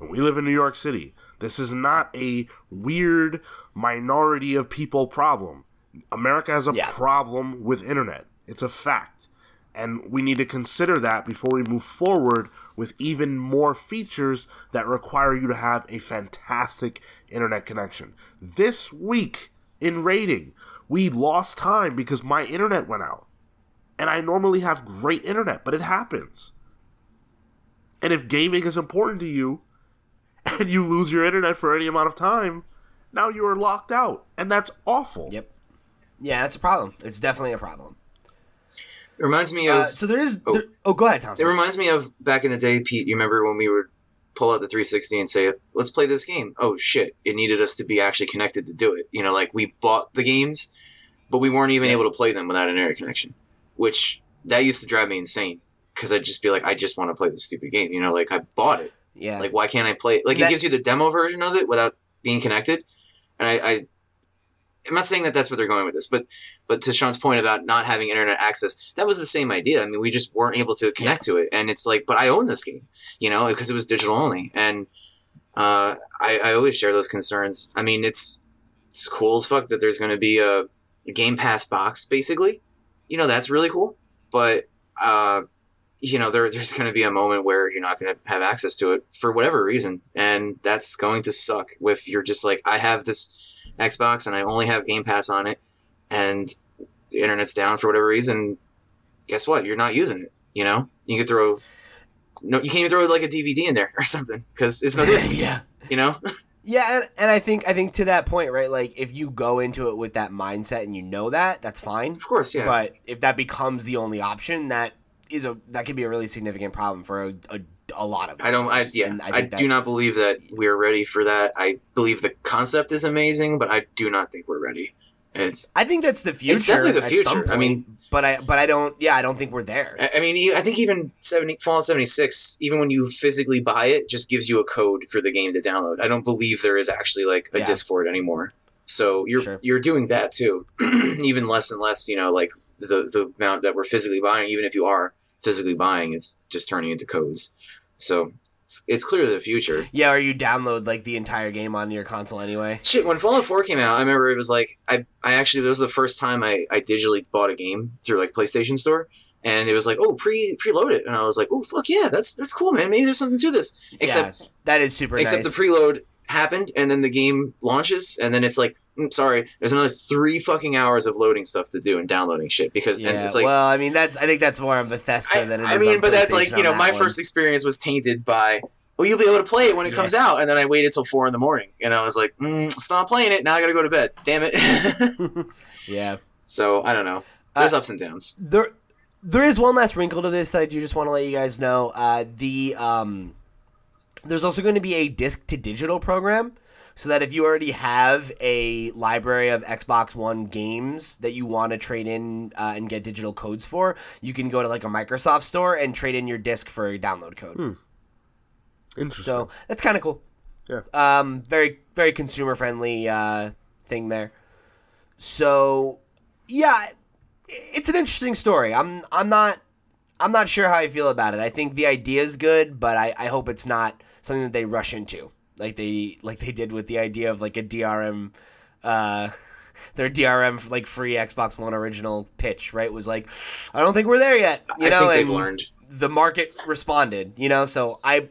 And we live in New York City. This is not a weird minority of people problem. America has a problem with internet. It's a fact. And we need to consider that before we move forward with even more features that require you to have a fantastic internet connection. This week in rating, we lost time because my internet went out. And I normally have great internet, but it happens. And if gaming is important to you, and you lose your internet for any amount of time, now you are locked out. And that's awful. Yep. Yeah, that's a problem. It's definitely a problem. It reminds me of... go ahead, Tom. It reminds me of back in the day, Pete, you remember when we would pull out the 360 and say, let's play this game. Oh, shit. It needed us to be actually connected to do it. You know, like, we bought the games, but we weren't even able to play them without an internet connection, which that used to drive me insane because I'd just be like, I just want to play this stupid game. You know, like, I bought it. Yeah. Like, why can't I play it? Like, it gives you the demo version of it without being connected. And I'm not saying that that's what they're going with this, but to Sean's point about not having internet access, that was the same idea. I mean, we just weren't able to connect to it, and it's like, but I own this game, you know, because it was digital only, and I always share those concerns. I mean, it's cool as fuck that there's going to be a Game Pass box, basically. You know, that's really cool, but you know, there's going to be a moment where you're not going to have access to it for whatever reason, and that's going to suck if you're just like, I have this Xbox and I only have Game Pass on it and the internet's down for whatever reason. guess what? You're not using it, you know? You could throw... No, you can't even throw, like, a DVD in there or something, because it's no disc, yeah. You know? Yeah, and I think to that point, right, like, if you go into it with that mindset and you know that, that's fine. Of course, yeah. But if that becomes the only option, that could be a really significant problem for a lot of us. I do not believe that we're ready for that. I believe the concept is amazing, but I do not think we're ready. I think that's the future. It's definitely the future. Point, I mean, I don't think we're there. I mean, I think even Fallout 76, even when you physically buy it, just gives you a code for the game to download. I don't believe there is actually like a disc for it anymore. So you're doing that too. Even less and less, you know, like the amount that we're physically buying. Even if you are physically buying, it's just turning into codes. So. It's clearly the future. Yeah, or you download, like, the entire game on your console anyway. Shit, when Fallout 4 came out, I remember it was, like, I actually, that was the first time I digitally bought a game through, like, PlayStation Store, and it was like, oh, preload it. And I was like, oh, fuck yeah, that's cool, man. Maybe there's something to this. Except that is super nice. Except the preload happened, and then the game launches, and then it's like, sorry, there's another 3 fucking hours of loading stuff to do and downloading shit because and it's like, well, I mean, I think that's more on Bethesda than it is. I mean, but that's like, you know, my first experience was tainted by, well, you'll be able to play it when it comes out, and then I waited till 4 a.m, and I was like, stop playing it now. I gotta go to bed. Damn it. Yeah. So I don't know. There's ups and downs. There is one last wrinkle to this that I do just want to let you guys know. There's also going to be a disc to digital program. So that if you already have a library of Xbox One games that you want to trade in and get digital codes for, you can go to like a Microsoft store and trade in your disc for a download code. Interesting. So that's kind of cool. Yeah. Very, very consumer friendly thing there. So yeah, it's an interesting story. I'm not sure how I feel about it. I think the idea is good, but I hope it's not something that they rush into. Like they did with the idea of like a DRM, their DRM like free Xbox One original pitch, right? Was like, I don't think we're there yet. You know, I think they've learned. The market responded, you know. So I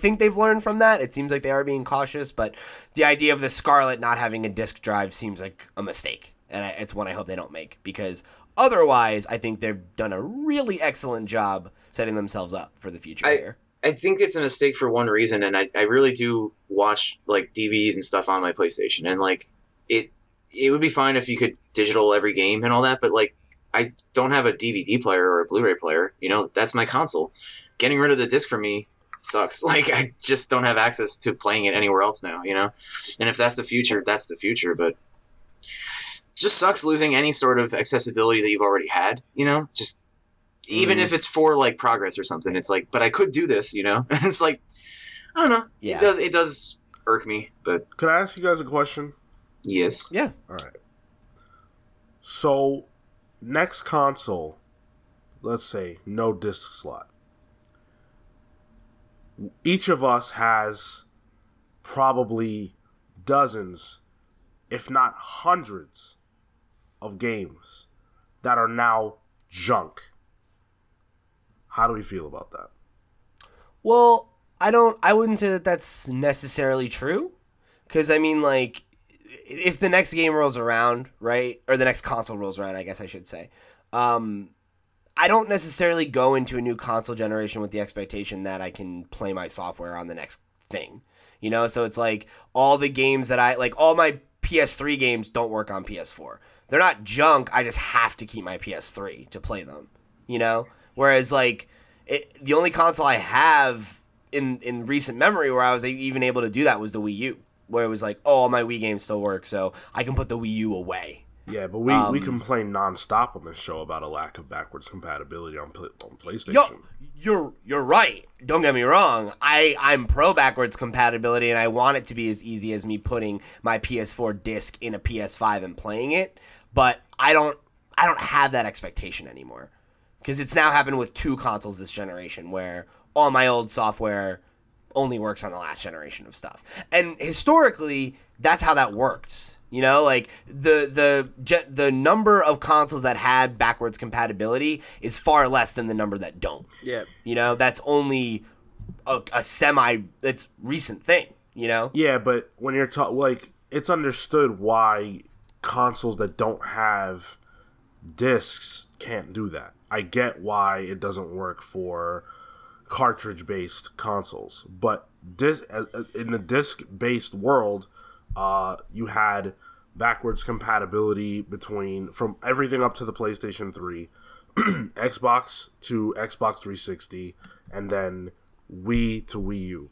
think they've learned from that. It seems like they are being cautious, but the idea of the Scarlet not having a disc drive seems like a mistake, and it's one I hope they don't make because otherwise, I think they've done a really excellent job setting themselves up for the future here. I think it's a mistake for one reason, and I really do watch like DVDs and stuff on my PlayStation, and like it would be fine if you could digital every game and all that, but like I don't have a DVD player or a Blu-ray player, you know, that's my console. Getting rid of the disc for me sucks. Like I just don't have access to playing it anywhere else now, you know? And if that's the future, that's the future, but just sucks losing any sort of accessibility that you've already had, you know? Just even if it's for like progress or something, it's like, but I could do this, you know. It's like, I don't know. Yeah. It does irk me. But could I ask you guys a question? Yes. Yeah. All right. So, next console, let's say no disc slot. Each of us has probably dozens, if not hundreds, of games that are now junk. How do we feel about that? Well, I wouldn't say that that's necessarily true. Because, I mean, like, if the next game rolls around, right? Or the next console rolls around, I guess I should say. I don't necessarily go into a new console generation with the expectation that I can play my software on the next thing. You know, so it's like all the games that all my PS3 games don't work on PS4. They're not junk. I just have to keep my PS3 to play them, you know? Whereas, like, the only console I have in recent memory where I was even able to do that was the Wii U, where it was like, oh, all my Wii games still work, so I can put the Wii U away. Yeah, but we complain nonstop on this show about a lack of backwards compatibility on PlayStation. You're right. Don't get me wrong. I'm pro backwards compatibility, and I want it to be as easy as me putting my PS4 disc in a PS5 and playing it, but I don't have that expectation anymore. Because it's now happened with 2 consoles this generation where all my old software only works on the last generation of stuff. And historically, that's how that worked. You know, like the number of consoles that had backwards compatibility is far less than the number that don't. Yeah. You know, that's only it's recent thing, you know? Yeah, but when you're like, it's understood why consoles that don't have discs can't do that. I get why it doesn't work for cartridge-based consoles. But this, in the disc-based world, you had backwards compatibility between from everything up to the PlayStation 3, Xbox to Xbox 360, and then Wii to Wii U.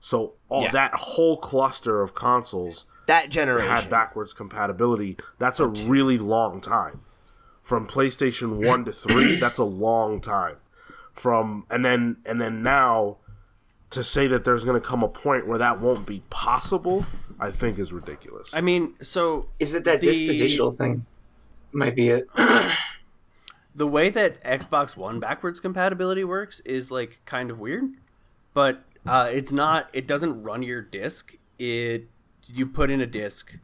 So all that whole cluster of consoles that generation had backwards compatibility. That's a really long time. From PlayStation 1 to 3, that's a long time. And then now to say that there's going to come a point where that won't be possible, I think is ridiculous. I mean, so is it that disc to digital thing? Might be it. The way that Xbox One backwards compatibility works is like kind of weird, but it's not. It doesn't run your disc. You put in a disc.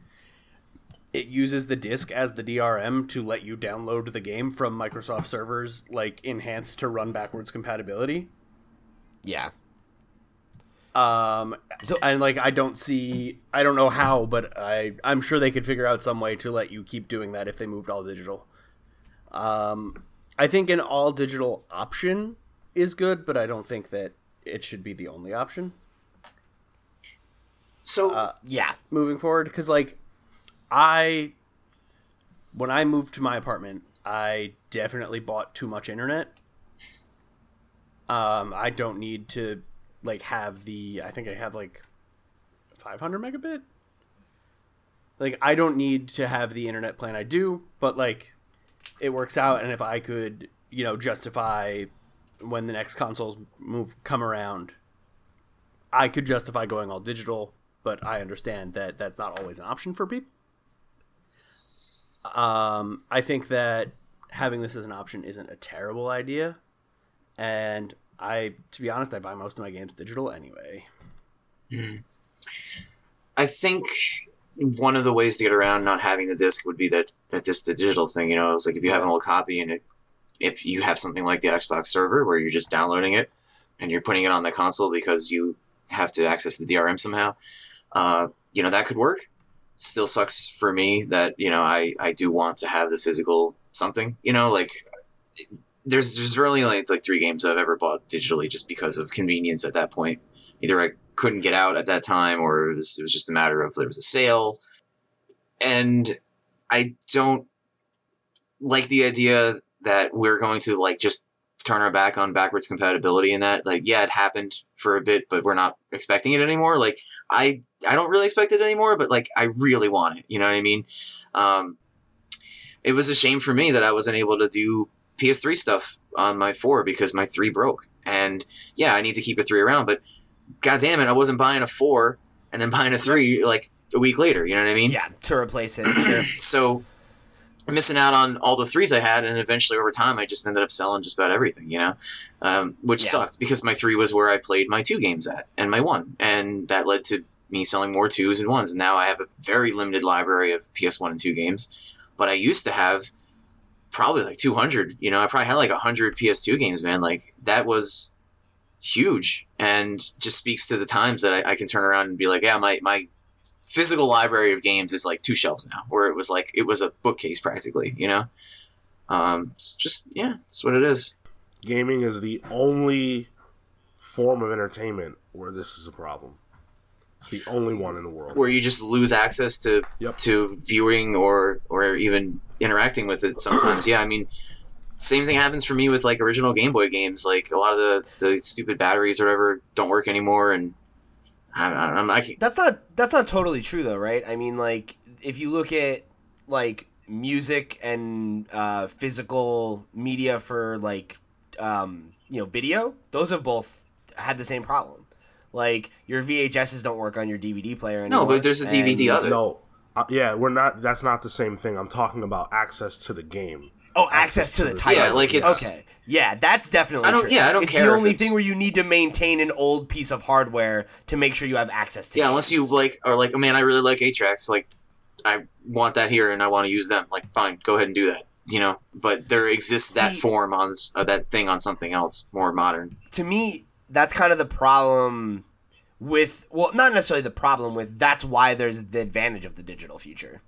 It uses the disc as the DRM to let you download the game from Microsoft servers, like enhanced to run backwards compatibility. Yeah. And like I don't know how, but I'm sure they could figure out some way to let you keep doing that if they moved all digital. I think an all digital option is good, but I don't think that it should be the only option. So moving forward, because like. When I moved to my apartment, I definitely bought too much internet. I don't need to, like, have I think I have, like, 500 megabit? Like, I don't need to have the internet plan I do, but, like, it works out, and if I could, you know, justify when the next consoles come around, I could justify going all digital, but I understand that that's not always an option for people. I think that having this as an option isn't a terrible idea, and to be honest, I buy most of my games digital anyway. I think one of the ways to get around not having the disc would be that disc to digital thing. You know, it's like if you have an old copy and if you have something like the Xbox server where you're just downloading it and you're putting it on the console because you have to access the DRM somehow, you know, that could work. Still sucks for me that, you know, I do want to have the physical something, you know, like there's really like three games I've ever bought digitally just because of convenience at that point. Either I couldn't get out at that time or it was just a matter of there was a sale. And I don't like the idea that we're going to like just turn our back on backwards compatibility and that, like, yeah, it happened for a bit, but we're not expecting it anymore. Like I don't really expect it anymore, but like I really want it. You know what I mean? It was a shame for me that I wasn't able to do PS3 stuff on my 4 because my 3 broke. And yeah, I need to keep a 3 around, but goddammit, I wasn't buying a 4 and then buying a 3 like a week later. You know what I mean? Yeah, to replace it. Sure. So I'm missing out on all the 3s I had, and eventually over time I just ended up selling just about everything, you know, which sucked because my 3 was where I played my 2 games at and my 1, and that led to me selling more 2s and 1s. Now I have a very limited library of PS1 and 2 games, but I used to have probably like 200, you know, I probably had like 100 PS2 games, man. Like that was huge and just speaks to the times that I can turn around and be like, yeah, my physical library of games is like 2 shelves now, where it was like, it was a bookcase practically, you know? It's what it is. Gaming is the only form of entertainment where this is a problem. It's the only one in the world where you just lose access to to viewing or even interacting with it sometimes. Yeah, I mean, same thing happens for me with like original Game Boy games. Like a lot of the stupid batteries or whatever don't work anymore, and I don't know. That's not totally true though, right? I mean, like if you look at like music and physical media for like video, those have both had the same problem. Like, your VHSs don't work on your DVD player anymore. No, but there's a DVD of it. No. We're not... That's not the same thing. I'm talking about access to the game. Oh, access to the title. Yeah, like it's... Okay. Yeah, that's definitely true. Yeah, I don't care. It's the only thing where you need to maintain an old piece of hardware to make sure you have access to it. Yeah, unless you, like... Or, like, oh, man, I really like 8-tracks. Like, I want that here and I want to use them. Like, fine, go ahead and do that. You know? But there exists that form on... that thing on something else, more modern. To me... That's kind of the problem with, well, not necessarily the problem with, that's why there's the advantage of the digital future,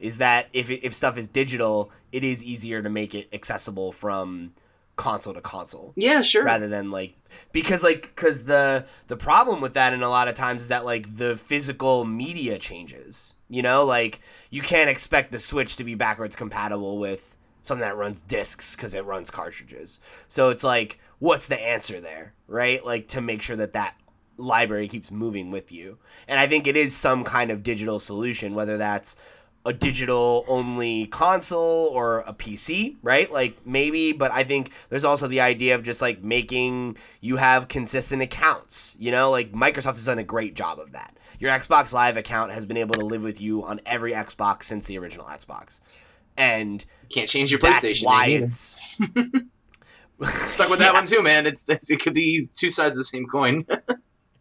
is that if stuff is digital, it is easier to make it accessible from console to console. Yeah, sure. Rather than like, because like, because the problem with that in a lot of times is that like the physical media changes, you know, like you can't expect the Switch to be backwards compatible with something that runs discs because it runs cartridges. So it's like, what's the answer there, right? Like to make sure that that library keeps moving with you. And I think it is some kind of digital solution, whether that's a digital only console or a PC, right? Like maybe, but I think there's also the idea of just like making you have consistent accounts, you know, like Microsoft has done a great job of that. Your Xbox Live account has been able to live with you on every Xbox since the original Xbox. And you can't change your PlayStation. That's why it's stuck with that one too, man. It could be two sides of the same coin.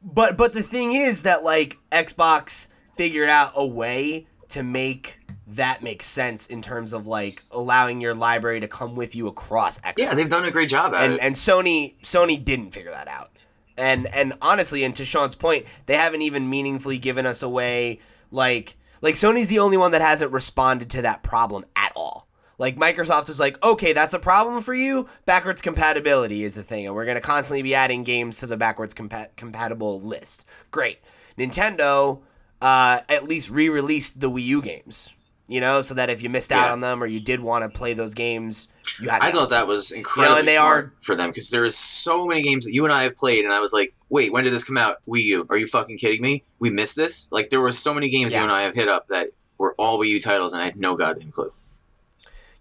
But the thing is that like Xbox figured out a way to make that make sense in terms of like allowing your library to come with you across Xbox. Yeah, they've done a great job at it. And Sony didn't figure that out. And honestly, and to Sean's point, they haven't even meaningfully given us a way like Sony's the only one that hasn't responded to that problem at all. Like Microsoft is like, okay, that's a problem for you. Backwards compatibility is a thing, and we're going to constantly be adding games to the backwards compatible list. Great. Nintendo at least re-released the Wii U games, you know, so that if you missed out on them or you did want to play those games, you had. I thought that was incredibly smart for them because there is so many games that you and I have played, and I was like, wait, when did this come out? Wii U? Are you fucking kidding me? We missed this? Like there were so many games you and I have hit up that were all Wii U titles, and I had no goddamn clue.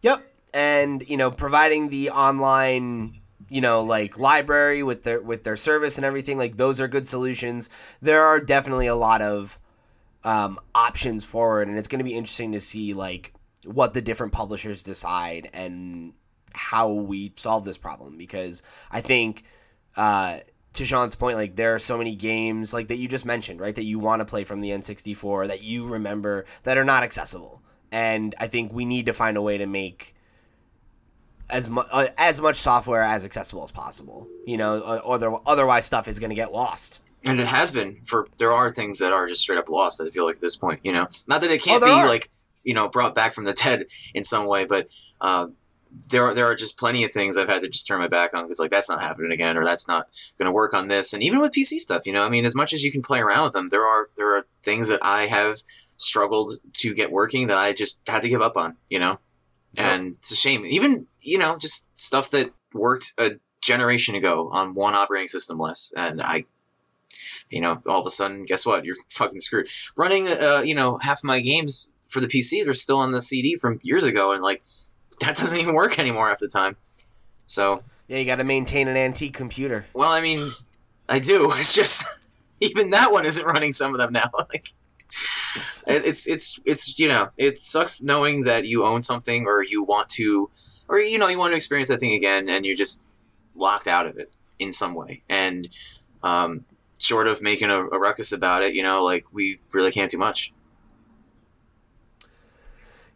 Yep, and you know, providing the online, you know, like library with their service and everything, like those are good solutions. There are definitely a lot of options forward, and it's going to be interesting to see like what the different publishers decide and how we solve this problem, because I think to Sean's point, like there are so many games like that you just mentioned, right, that you want to play from the N64 that you remember that are not accessible. And I think we need to find a way to make as much software as accessible as possible, you know, otherwise stuff is going to get lost. And it has been there are things that are just straight up lost, I feel like, at this point, you know, not that it can't be like, you know, brought back from the dead in some way, but there are just plenty of things I've had to just turn my back on because like that's not happening again, or that's not going to work on this. And even with PC stuff, you know, I mean, as much as you can play around with them, there are things that I have struggled to get working that I just had to give up on, you know. Yep. And it's a shame. Even, you know, just stuff that worked a generation ago on one operating system less, and I, you know, all of a sudden, guess what? You're fucking screwed. Running, you know, half of my games for the PC, they're still on the CD from years ago, and like that doesn't even work anymore half the time. So yeah, you got to maintain an antique computer. Well, I mean, I do. It's just even that one isn't running some of them now. Like it's you know, it sucks knowing that you own something or you want to, or you know, you want to experience that thing again, and you're just locked out of it in some way. And short of making a ruckus about it, you know, like we really can't do much.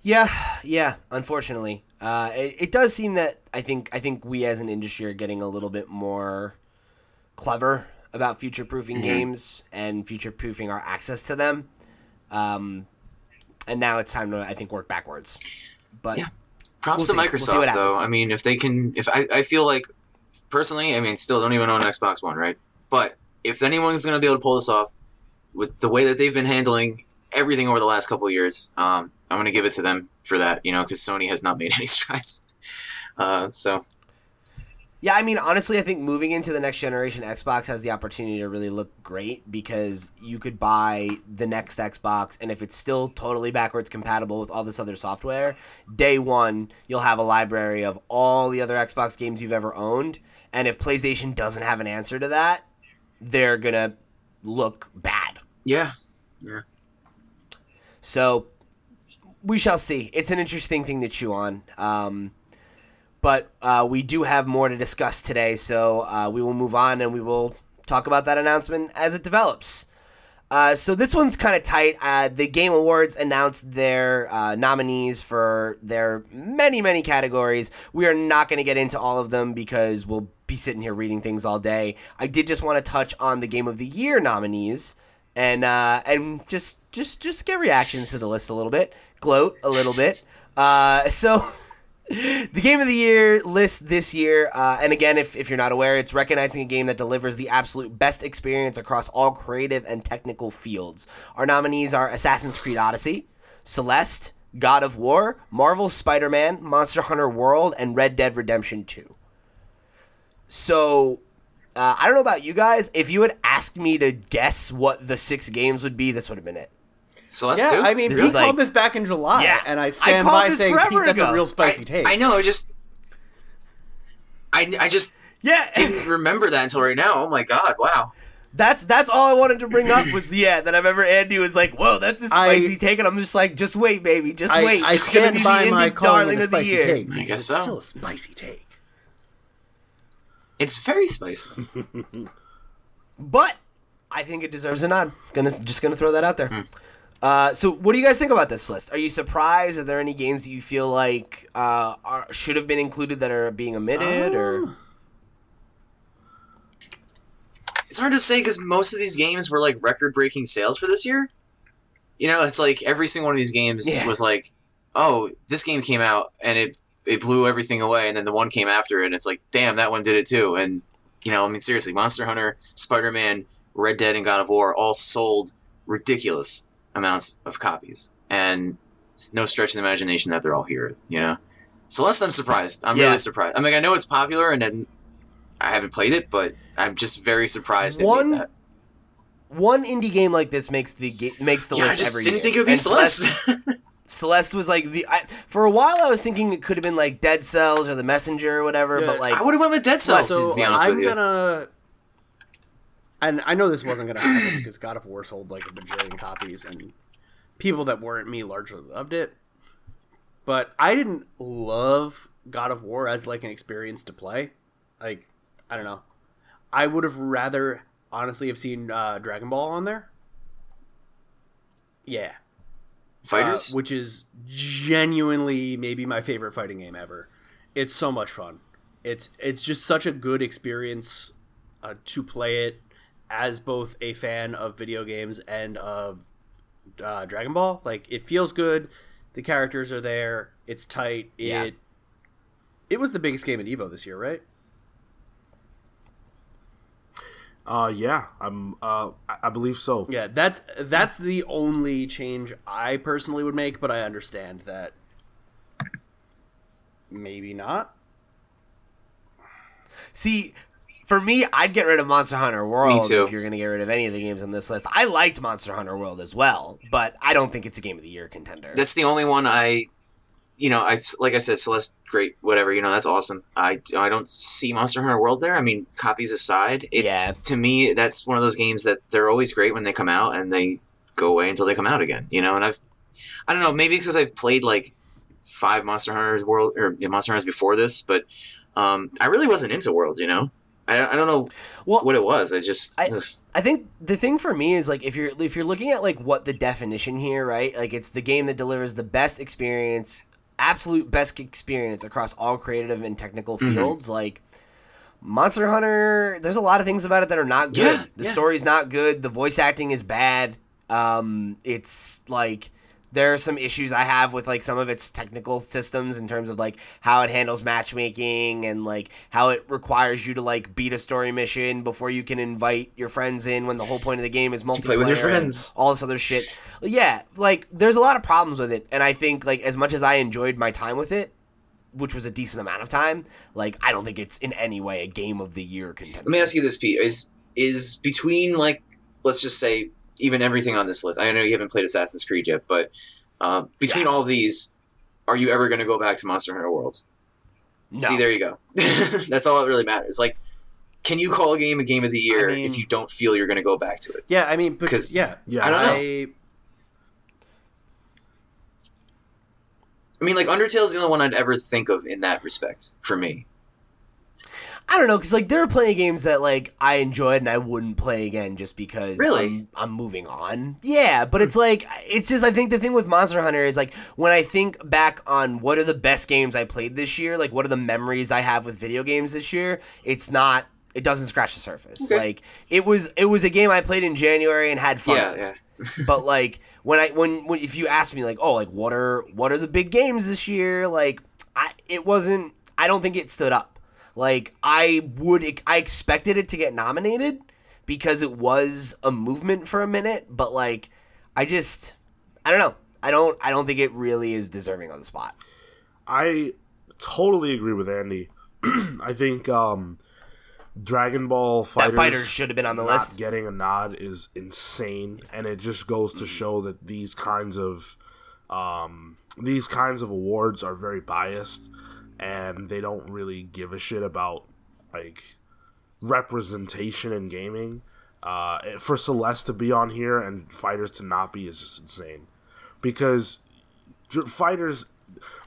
Yeah, unfortunately. It does seem that I think we as an industry are getting a little bit more clever about future-proofing games and future-proofing our access to them. And now it's time to, I think, work backwards. But yeah. Props to Microsoft, though. I mean, if they can... I feel like, personally, I mean, still don't even own an Xbox One, right? But if anyone's going to be able to pull this off with the way that they've been handling everything over the last couple of years, I'm going to give it to them for that, you know, because Sony has not made any strides. Yeah, I mean, honestly, I think moving into the next generation, Xbox has the opportunity to really look great, because you could buy the next Xbox, and if it's still totally backwards compatible with all this other software, day one, you'll have a library of all the other Xbox games you've ever owned. And if PlayStation doesn't have an answer to that, they're going to look bad. Yeah. So we shall see. It's an interesting thing to chew on. But we do have more to discuss today, so we will move on and we will talk about that announcement as it develops. So this one's kind of tight. The Game Awards announced their nominees for their many, many categories. We are not going to get into all of them because we'll be sitting here reading things all day. I did just want to touch on the Game of the Year nominees and just get reactions to the list a little bit, gloat a little bit. So... The Game of the Year list this year, and again, if you're not aware, it's recognizing a game that delivers the absolute best experience across all creative and technical fields. Our nominees are Assassin's Creed Odyssey, Celeste, God of War, Marvel's Spider-Man, Monster Hunter World, and Red Dead Redemption 2. So, I don't know about you guys, if you had asked me to guess what the 6 games would be, this would have been it. Celeste too? I mean, we called this back in July, and I stand by saying that's a real spicy take. I know, I just didn't remember that until right now. Oh my god, wow. That's all I wanted to bring up was, that I've ever Andy was like, whoa, that's a spicy take, and I'm just like, just wait, baby, just wait. I stand by my calling of the year. Take. I guess so. It's still a spicy take. It's very spicy. But I think it deserves a nod. Just gonna throw that out there. Mm. So what do you guys think about this list? Are you surprised? Are there any games that you feel like should have been included that are being omitted? Or it's hard to say because most of these games were like record-breaking sales for this year. You know, it's like every single one of these games was like, oh, this game came out and it blew everything away, and then the one came after it, and it's like, damn, that one did it too. And, you know, I mean, seriously, Monster Hunter, Spider-Man, Red Dead, and God of War all sold ridiculous amounts of copies, and it's no stretch of the imagination that they're all here, you know? Celeste, I'm surprised. I'm really surprised. I mean, I know it's popular, and then I haven't played it, but I'm just very surprised. One indie game like this makes the list every year. I just didn't think it would be Celeste. Celeste was like for a while I was thinking it could have been like Dead Cells or The Messenger or whatever, but like I would have went with Dead Cells. So to be honest with you. And I know this wasn't going to happen because God of War sold like a bajillion copies, and people that weren't me largely loved it. But I didn't love God of War as like an experience to play. Like, I don't know. I would have rather, honestly, have seen Dragon Ball on there. Yeah. Fighters? Which is genuinely maybe my favorite fighting game ever. It's so much fun. It's just such a good experience to play it. As both a fan of video games and of Dragon Ball, like it feels good. The characters are there. It's tight. It was the biggest game at EVO this year, right? I believe so. Yeah, that's the only change I personally would make, but I understand that maybe not. See. For me, I'd get rid of Monster Hunter World if you're going to get rid of any of the games on this list. I liked Monster Hunter World as well, but I don't think it's a Game of the Year contender. That's the only one I like I said, Celeste, great, whatever, you know, that's awesome. I don't see Monster Hunter World there. I mean, copies aside, to me, that's one of those games that they're always great when they come out and they go away until they come out again, you know? And I don't know, maybe it's because I've played like 5 Monster Hunter World or Monster Hunters before this, but I really wasn't into World, you know? I don't know what it was. I think the thing for me is like if you're looking at like what the definition here, right? Like it's the game that delivers the best experience, absolute best experience across all creative and technical fields. Mm-hmm. Like Monster Hunter, there's a lot of things about it that are not good. The story's not good. The voice acting is bad. It's like there are some issues I have with like some of its technical systems in terms of like how it handles matchmaking and like how it requires you to like beat a story mission before you can invite your friends in when the whole point of the game is multiplayer. Play with your friends. All this other shit. Yeah, like there's a lot of problems with it, and I think like as much as I enjoyed my time with it, which was a decent amount of time, like I don't think it's in any way a Game of the Year contender. Let me ask you this, Pete: is between like let's just say. Even everything on this list. I know you haven't played Assassin's Creed yet, but between all of these, are you ever going to go back to Monster Hunter World? No. See, there you go. That's all that really matters. Like, can you call a Game of the Year if you don't feel you're going to go back to it? Yeah, I mean, because I don't know. I mean, like Undertale's the only one I'd ever think of in that respect for me. I don't know, because like there are plenty of games that like I enjoyed and I wouldn't play again just because I'm moving on. Yeah, but it's like it's just I think the thing with Monster Hunter is like when I think back on what are the best games I played this year, like what are the memories I have with video games this year, it doesn't scratch the surface. Okay. Like it was a game I played in January and had fun with. Yeah. But like when if you asked me like, oh, like what are the big games this year, like it wasn't, I don't think it stood up. Like, I expected it to get nominated because it was a movement for a minute, but like, I don't know. I don't think it really is deserving on the spot. I totally agree with Andy. I think Dragon Ball FighterZ should have been on the list. Not getting a nod is insane, and it just goes to show that these kinds of awards are very biased, and they don't really give a shit about like representation in gaming. For Celeste to be on here and FighterZ to not be is just insane, because FighterZ,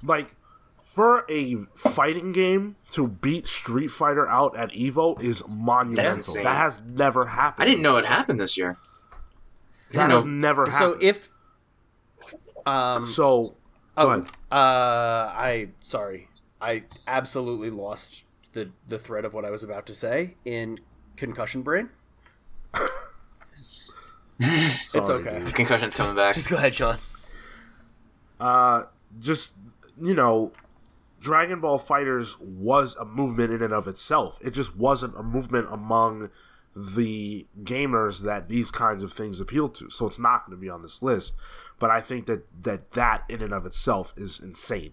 like, for a fighting game to beat Street Fighter out at EVO is monumental. That's insane. That has never happened. I didn't know it happened this year. That has never happened. So if, I absolutely lost the thread of what I was about to say in concussion brain. It's okay. Dude. Concussion's coming back. Just go ahead, Sean. Dragon Ball FighterZ was a movement in and of itself. It just wasn't a movement among the gamers that these kinds of things appeal to. So it's not going to be on this list. But I think that in and of itself is insane.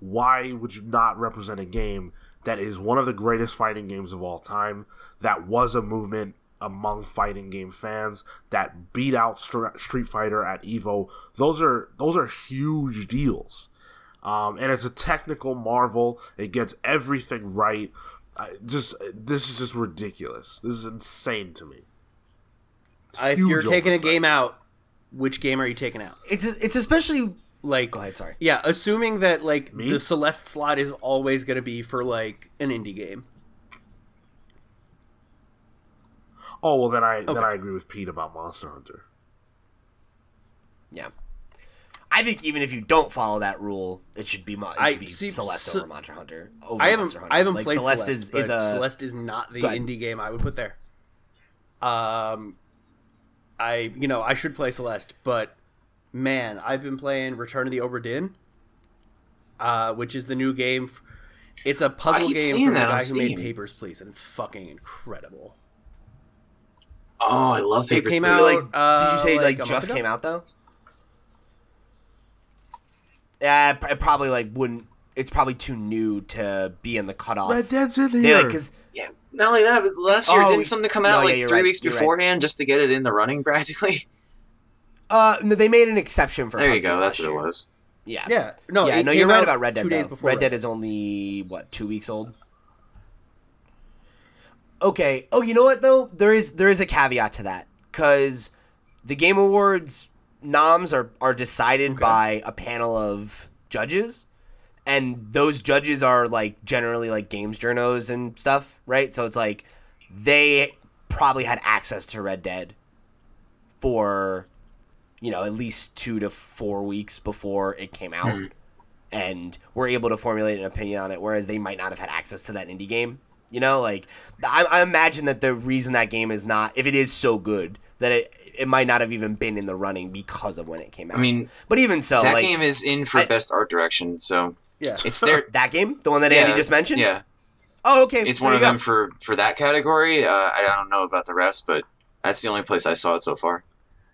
Why would you not represent a game that is one of the greatest fighting games of all time, that was a movement among fighting game fans, that beat out Street Fighter at EVO? Those are huge deals. And it's a technical marvel. It gets everything right. This is just ridiculous. This is insane to me. If you're taking a game out, which game are you taking out? It's especially like, go ahead, sorry. Yeah, assuming that like the Celeste slot is always going to be for like an indie game. Oh well, then I agree with Pete about Monster Hunter. Yeah. I think even if you don't follow that rule, it should be Celeste over Monster Hunter. I haven't played Celeste. Celeste is not the indie game I would put there. I should play Celeste, but man, I've been playing Return of the Obra Dinn, which is the new game. It's a puzzle game from the guy who made Papers, Please, and it's fucking incredible. Oh, I love Papers, Please. Did you say like just came out though? Yeah, it probably like wouldn't. It's probably too new to be in the cutoff. Red Dead's in here. Not only that, but last year didn't something come out three weeks beforehand just to get it in the running practically. No, they made an exception for. There you go. That's what it was. Yeah. Yeah. No, you're right about Red Dead. 2 days before Red Dead is only 2 weeks old. Okay. Oh, you know what though? There is a caveat to that, because the Game Awards noms are decided by a panel of judges, and those judges are like generally like games journos and stuff, right? So it's like they probably had access to Red Dead for at least 2 to 4 weeks before it came out, and were able to formulate an opinion on it, whereas they might not have had access to that indie game. I imagine that the reason that game is not, if it is so good, that it might not have even been in the running because of when it came out. I mean, but even so, that game is in for best art direction, so yeah, it's there. That game, the one that Andy just mentioned. Yeah. Oh, okay. It's one of them for that category. I don't know about the rest, but that's the only place I saw it so far.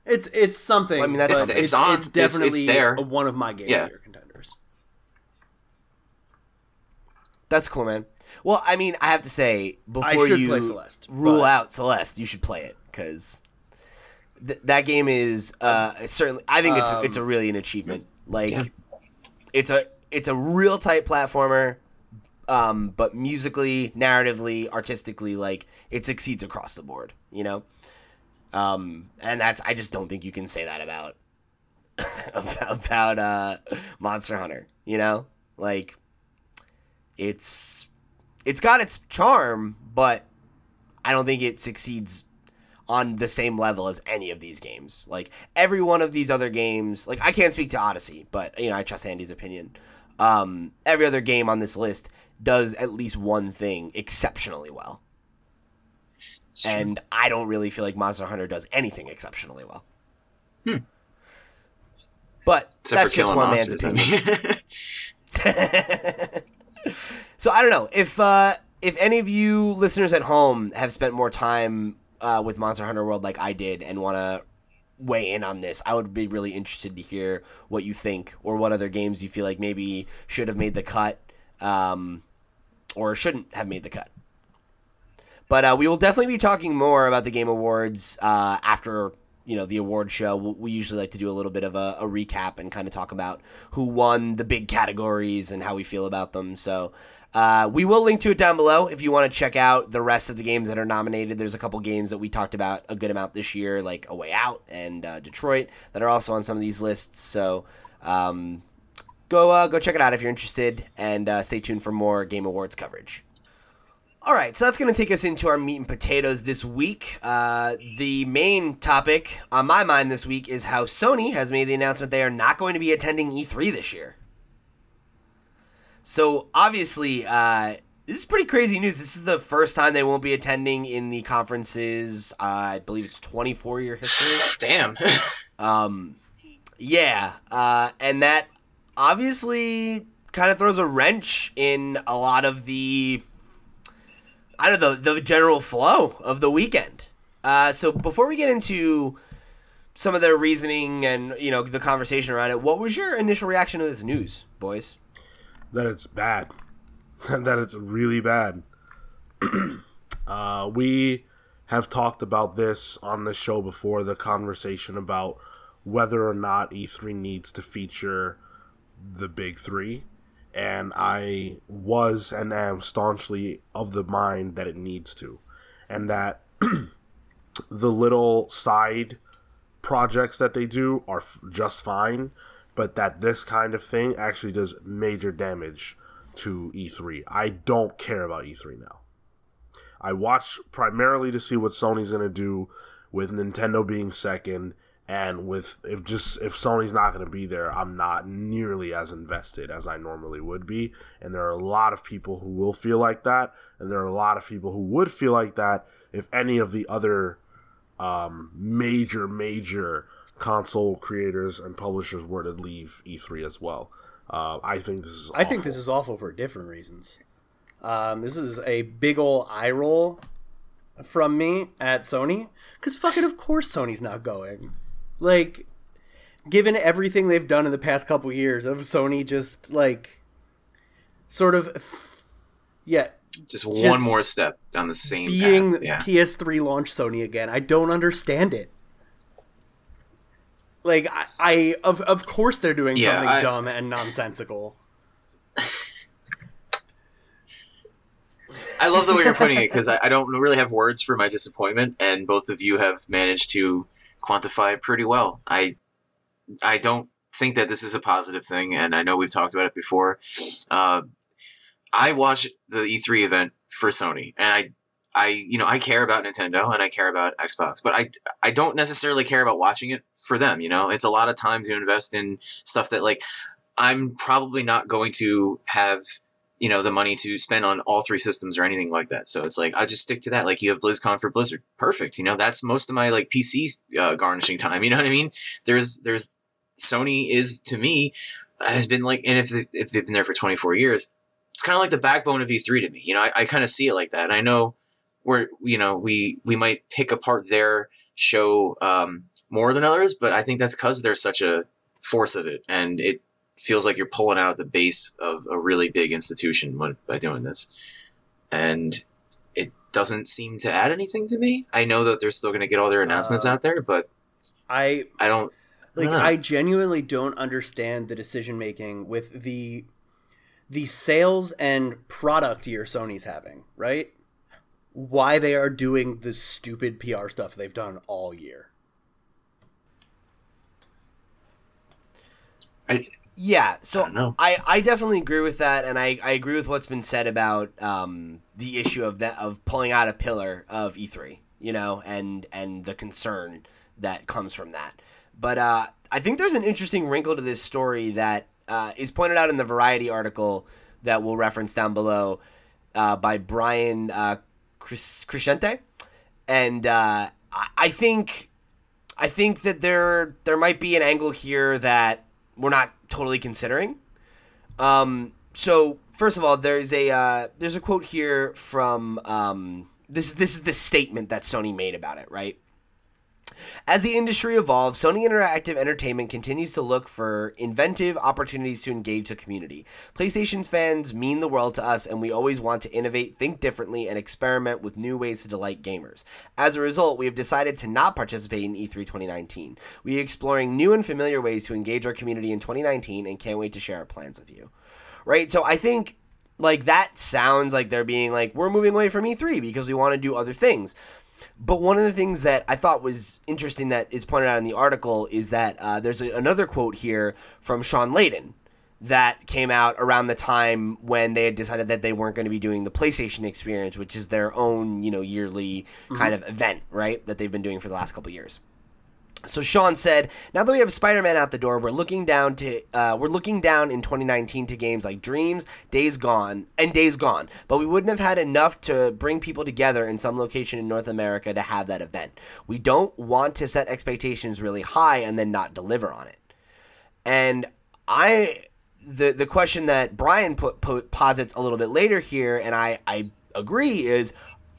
It's something. Well, I mean, it's definitely one of my game of the year contenders. That's cool, man. Well, I mean, I have to say before you rule out Celeste, you should play it, because that game is certainly. I think it's a really an achievement. Like, it's a real tight platformer, but musically, narratively, artistically, like it succeeds across the board. And that's, I just don't think you can say that about about Monster Hunter. Like it's got its charm, but I don't think it succeeds on the same level as any of these games. Like, every one of these other games, like, I can't speak to Odyssey, but, I trust Andy's opinion. Every other game on this list does at least one thing exceptionally well. And I don't really feel like Monster Hunter does anything exceptionally well. But except that's just one man's opinion. So I don't know if any of you listeners at home have spent more time with Monster Hunter World like I did and want to weigh in on this, I would be really interested to hear what you think or what other games you feel like maybe should have made the cut or shouldn't have made the cut. But we will definitely be talking more about the Game Awards after, you know, the award show. We usually like to do a little bit of a recap and kind of talk about who won the big categories and how we feel about them. So we will link to it down below if you want to check out the rest of the games that are nominated. There's a couple games that we talked about a good amount this year, like A Way Out and Detroit, that are also on some of these lists. So go check it out if you're interested, and stay tuned for more Game Awards coverage. All right, so that's going to take us into our meat and potatoes this week. The main topic on my mind this week is how Sony has made the announcement they are not going to be attending E3 this year. So obviously, this is pretty crazy news. This is the first time they won't be attending in the conference's, I believe it's 24-year history. Damn. And that obviously kind of throws a wrench in a lot of the... I don't know, the general flow of the weekend. So before we get into some of their reasoning and, you know, the conversation around it, what was your initial reaction to this news, boys? That it's bad. That it's really bad. We have talked about this on the show before, the conversation about whether or not E3 needs to feature the big three. And I was and am staunchly of the mind that it needs to. And that the little side projects that they do are just fine. But that this kind of thing actually does major damage to E3. I don't care about E3 now. I watch primarily to see what Sony's going to do with Nintendo being second. And with if Sony's not going to be there, I'm not nearly as invested as I normally would be. And there are a lot of people who will feel like that. And there are a lot of people who would feel like that if any of the other major console creators and publishers were to leave E3 as well. I think this is awful for different reasons. This is a big ol' eye roll from me at Sony. Because fucking of course Sony's not going. Like, given everything they've done in the past couple years of Sony just, like, sort of, yeah. Just one more step down the same path. Being PS3 launch Sony again, I don't understand it. Like, I of course they're doing something dumb and nonsensical. I love the way you're putting it, because I don't really have words for my disappointment, and both of you have managed to quantify pretty well. I don't think that this is a positive thing, and I know we've talked about it before. I watch the E3 event for Sony, and I care about Nintendo and I care about Xbox, but I don't necessarily care about watching it for them. You know, it's a lot of time to invest in stuff that, like, I'm probably not going to have, you know, the money to spend on all three systems or anything like that. So it's like, I just stick to that. Like, you have BlizzCon for Blizzard. Perfect. You know, that's most of my, like, PC garnishing time. You know what I mean? There's Sony is, to me, has been like, and if they've been there for 24 years, it's kind of like the backbone of E3 to me. You know, I kind of see it like that. And I know we're, you know, we might pick apart their show more than others, but I think that's because there's such a force of it. And it feels like you're pulling out the base of a really big institution by doing this. And it doesn't seem to add anything to me. I know that they're still going to get all their announcements out there, but I don't... Like, I genuinely don't understand the decision-making with the sales and product year Sony's having, right? Why they are doing the stupid PR stuff they've done all year. I definitely agree with that, and I agree with what's been said about the issue of that, of pulling out a pillar of E3, you know, and the concern that comes from that. But I think there's an interesting wrinkle to this story that is pointed out in the Variety article that we'll reference down below by Brian Crescente, and I think that there might be an angle here that we're not totally considering. So first of all, there's a quote here from this is the statement that Sony made about it, right? As the industry evolves, Sony Interactive Entertainment continues to look for inventive opportunities to engage the community. PlayStation's fans mean the world to us, and we always want to innovate, think differently, and experiment with new ways to delight gamers. As a result, we have decided to not participate in E3 2019. We are exploring new and familiar ways to engage our community in 2019 and can't wait to share our plans with you. Right? So I think, like, that sounds like they're being like, we're moving away from E3 because we want to do other things. But one of the things that I thought was interesting that is pointed out in the article is that there's another quote here from Sean Layden that came out around the time when they had decided that they weren't going to be doing the PlayStation Experience, which is their own, you know, yearly kind of event, right, that they've been doing for the last couple of years. So Sean said, "Now that we have Spider-Man out the door, we're looking down in 2019 to games like Dreams, Days Gone. But we wouldn't have had enough to bring people together in some location in North America to have that event. We don't want to set expectations really high and then not deliver on it." And the question that Brian posits a little bit later here, and I agree, is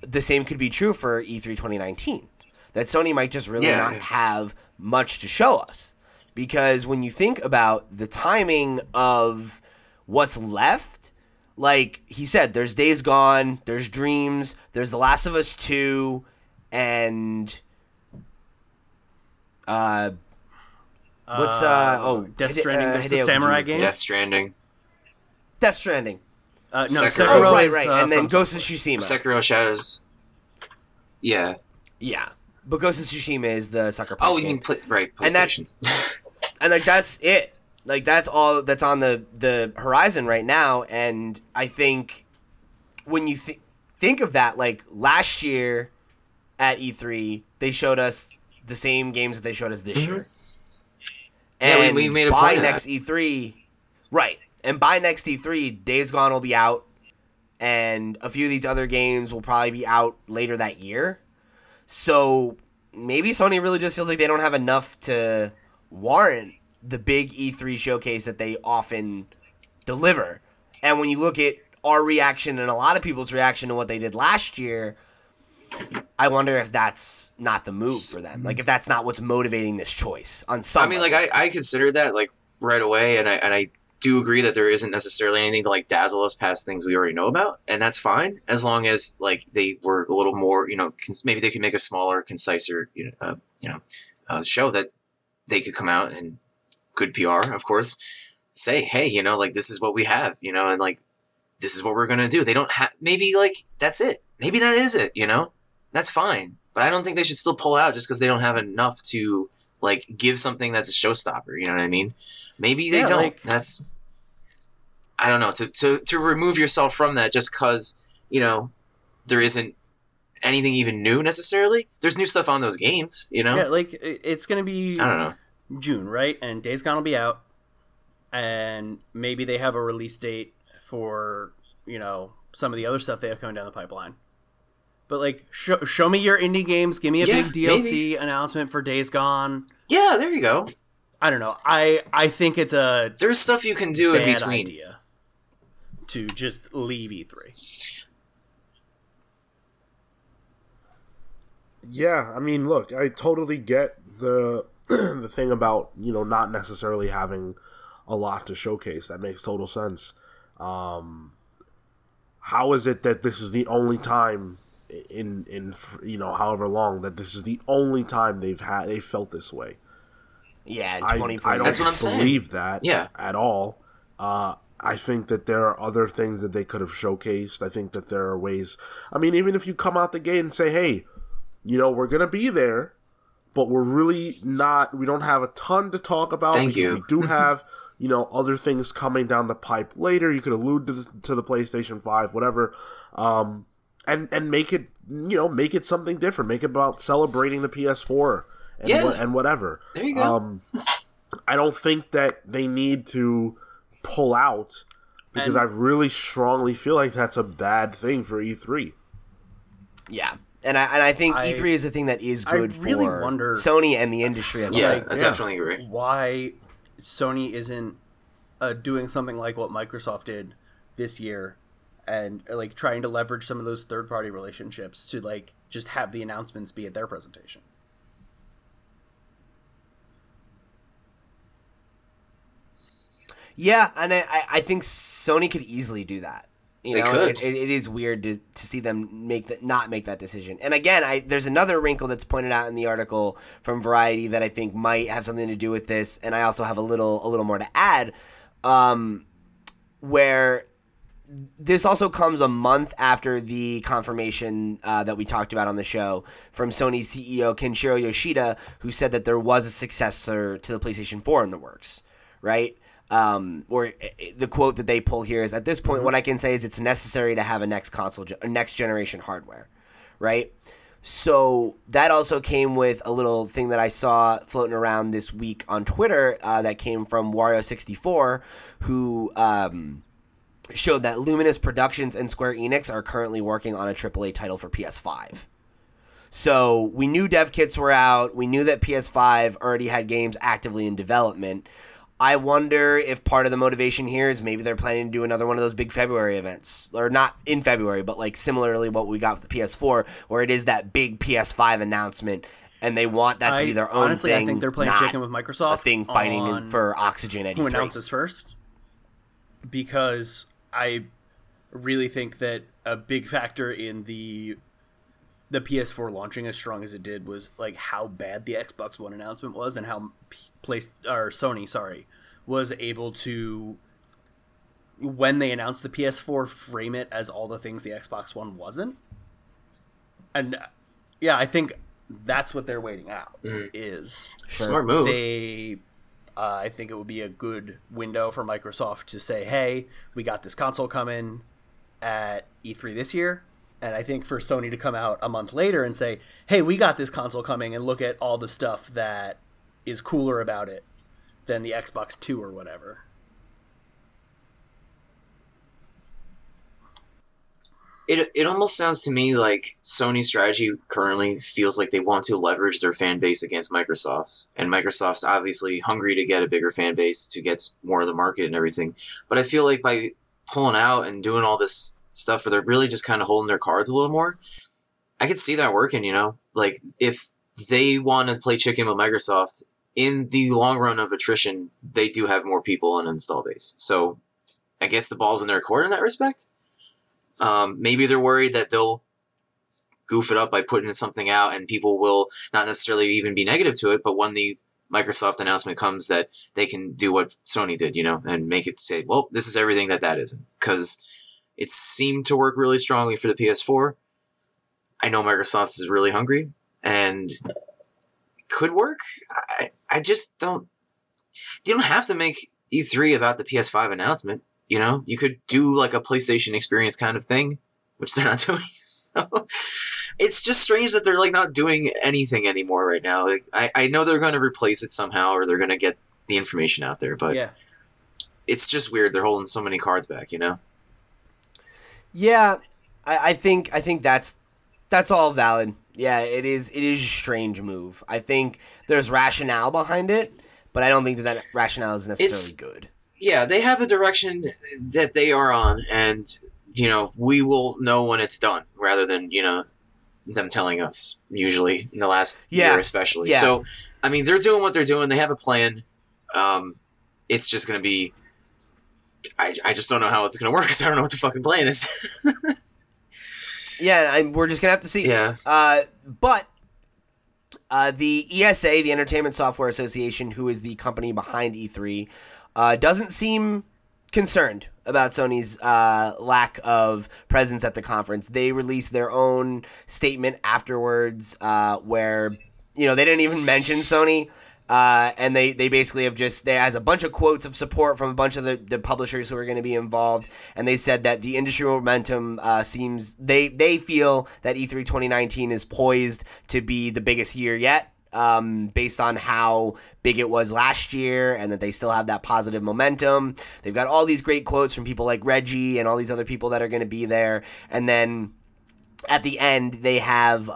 the same could be true for E3 2019. That Sony might just really not have much to show us. Because when you think about the timing of what's left, like he said, there's Days Gone, there's Dreams, there's The Last of Us 2, and Death Stranding, there's the Samurai game? Death Stranding. No, Sekiro. Oh, right. And then Ghost of Tsushima. Sekiro Shadows. Yeah. Yeah. But Ghost of Tsushima is the sucker punch. Oh, you mean PlayStation. And that's it. Like, that's all that's on the horizon right now. And I think when you think of that, like, last year at E3, they showed us the same games that they showed us this year. And yeah, we made a point next E3, right. And by next E3, Days Gone will be out. And a few of these other games will probably be out later that year. So maybe Sony really just feels like they don't have enough to warrant the big E3 showcase that they often deliver. And when you look at our reaction and a lot of people's reaction to what they did last year, I wonder if that's not the move for them. Like, if that's not what's motivating this choice on some level. I mean, like, I considered that, like, right away, and I do agree that there isn't necessarily anything to, like, dazzle us past things we already know about, and that's fine as long as, like, they were a little more, you know, maybe they could make a smaller, conciser, show that they could come out and good PR, of course, say, hey, you know, like, this is what we have, you know, and, like, this is what we're gonna do. They don't have, maybe, like, that's it. Maybe that is it, you know? That's fine. But I don't think they should still pull out just because they don't have enough to, like, give something that's a showstopper, you know what I mean? Maybe they don't. Like, that's, I don't know. To remove yourself from that just because, you know, there isn't anything even new necessarily. There's new stuff on those games, you know? Yeah, like, it's going to be, I don't know, June, right? And Days Gone will be out. And maybe they have a release date for, you know, some of the other stuff they have coming down the pipeline. But, like, show me your indie games. Give me a big DLC announcement for Days Gone. Yeah, there you go. I don't know. I think it's a there's stuff you can do in between idea to just leave E3. Yeah, I mean, look, I totally get the thing about, you know, not necessarily having a lot to showcase. That makes total sense. How is it that this is the only time in you know, however long, that this is the only time they felt this way? Yeah, I don't believe that at all. I think that there are other things that they could have showcased. I think that there are ways. I mean, even if you come out the gate and say, hey, you know, we're going to be there, but we're really not, we don't have a ton to talk about. We do have, you know, other things coming down the pipe later. You could allude to the PlayStation 5, whatever, and make it, you know, make it something different. Make it about celebrating the PS4. And whatever. There you go. I don't think that they need to pull out because I really strongly feel like that's a bad thing for E3. Yeah, and I think E3 is a thing that is good for Sony and the industry as well. Yeah, I definitely agree. Why Sony isn't doing something like what Microsoft did, this year, and like trying to leverage some of those third party relationships to like just have the announcements be at their presentation. Yeah, and I think Sony could easily do that. You know, they could. It is weird to see them not make that decision. And again, there's another wrinkle that's pointed out in the article from Variety that I think might have something to do with this, and I also have a little more to add, where this also comes a month after the confirmation that we talked about on the show from Sony's CEO Kenshiro Yoshida, who said that there was a successor to the PlayStation 4 in the works, right? Or the quote that they pull here is, at this point, what I can say is it's necessary to have a next console, next generation hardware, right? So that also came with a little thing that I saw floating around this week on Twitter that came from Wario64, who showed that Luminous Productions and Square Enix are currently working on a AAA title for PS5. So we knew dev kits were out. We knew that PS5 already had games actively in development. I wonder if part of the motivation here is maybe they're planning to do another one of those big February events. Or not in February, but like similarly what we got with the PS4, where it is that big PS5 announcement, and they want that to be their own thing. Honestly, I think they're playing chicken with Microsoft. A thing fighting for oxygen at E3. Who announces first? Because I really think that a big factor in the PS4 launching as strong as it did was like how bad the Xbox One announcement was, and how Sony was able to, when they announced the PS4, frame it as all the things the Xbox One wasn't. And yeah, I think that's what they're waiting out is smart move. I think it would be a good window for Microsoft to say, hey, we got this console coming at E3 this year. And I think for Sony to come out a month later and say, hey, we got this console coming, and look at all the stuff that is cooler about it than the Xbox 2 or whatever. It almost sounds to me like Sony's strategy currently feels like they want to leverage their fan base against Microsoft's. And Microsoft's obviously hungry to get a bigger fan base, to get more of the market and everything. But I feel like by pulling out and doing all this stuff where they're really just kind of holding their cards a little more, I could see that working, you know? Like, if they want to play chicken with Microsoft, in the long run of attrition, they do have more people and install base. So I guess the ball's in their court in that respect. Maybe they're worried that they'll goof it up by putting something out, and people will not necessarily even be negative to it, but when the Microsoft announcement comes, that they can do what Sony did, you know, and make it say, well, this is everything that isn't. Because it seemed to work really strongly for the PS4. I know Microsoft is really hungry and could work. I just don't... You don't have to make E3 about the PS5 announcement, you know? You could do like a PlayStation experience kind of thing, which they're not doing. So it's just strange that they're like not doing anything anymore right now. Like, I know they're going to replace it somehow, or they're going to get the information out there, but yeah, it's just weird. They're holding so many cards back, you know? Yeah, I think that's all valid. Yeah, it is a strange move. I think there's rationale behind it, but I don't think that rationale is necessarily good. Yeah, they have a direction that they are on, and you know, we will know when it's done, rather than, you know, them telling us usually in the last year especially. Yeah. So, I mean, they're doing what they're doing. They have a plan. It's just going to be, I just don't know how it's going to work because I don't know what the fucking plan is. Yeah, we're just going to have to see. Yeah. But the ESA, the Entertainment Software Association, who is the company behind E3, doesn't seem concerned about Sony's lack of presence at the conference. They released their own statement afterwards where, you know, they didn't even mention Sony. And they basically have just – they has a bunch of quotes of support from a bunch of the publishers who are going to be involved, and they said that the industry momentum seems – they feel that E3 2019 is poised to be the biggest year yet, based on how big it was last year, and that they still have that positive momentum. They've got all these great quotes from people like Reggie and all these other people that are going to be there. And then at the end, they have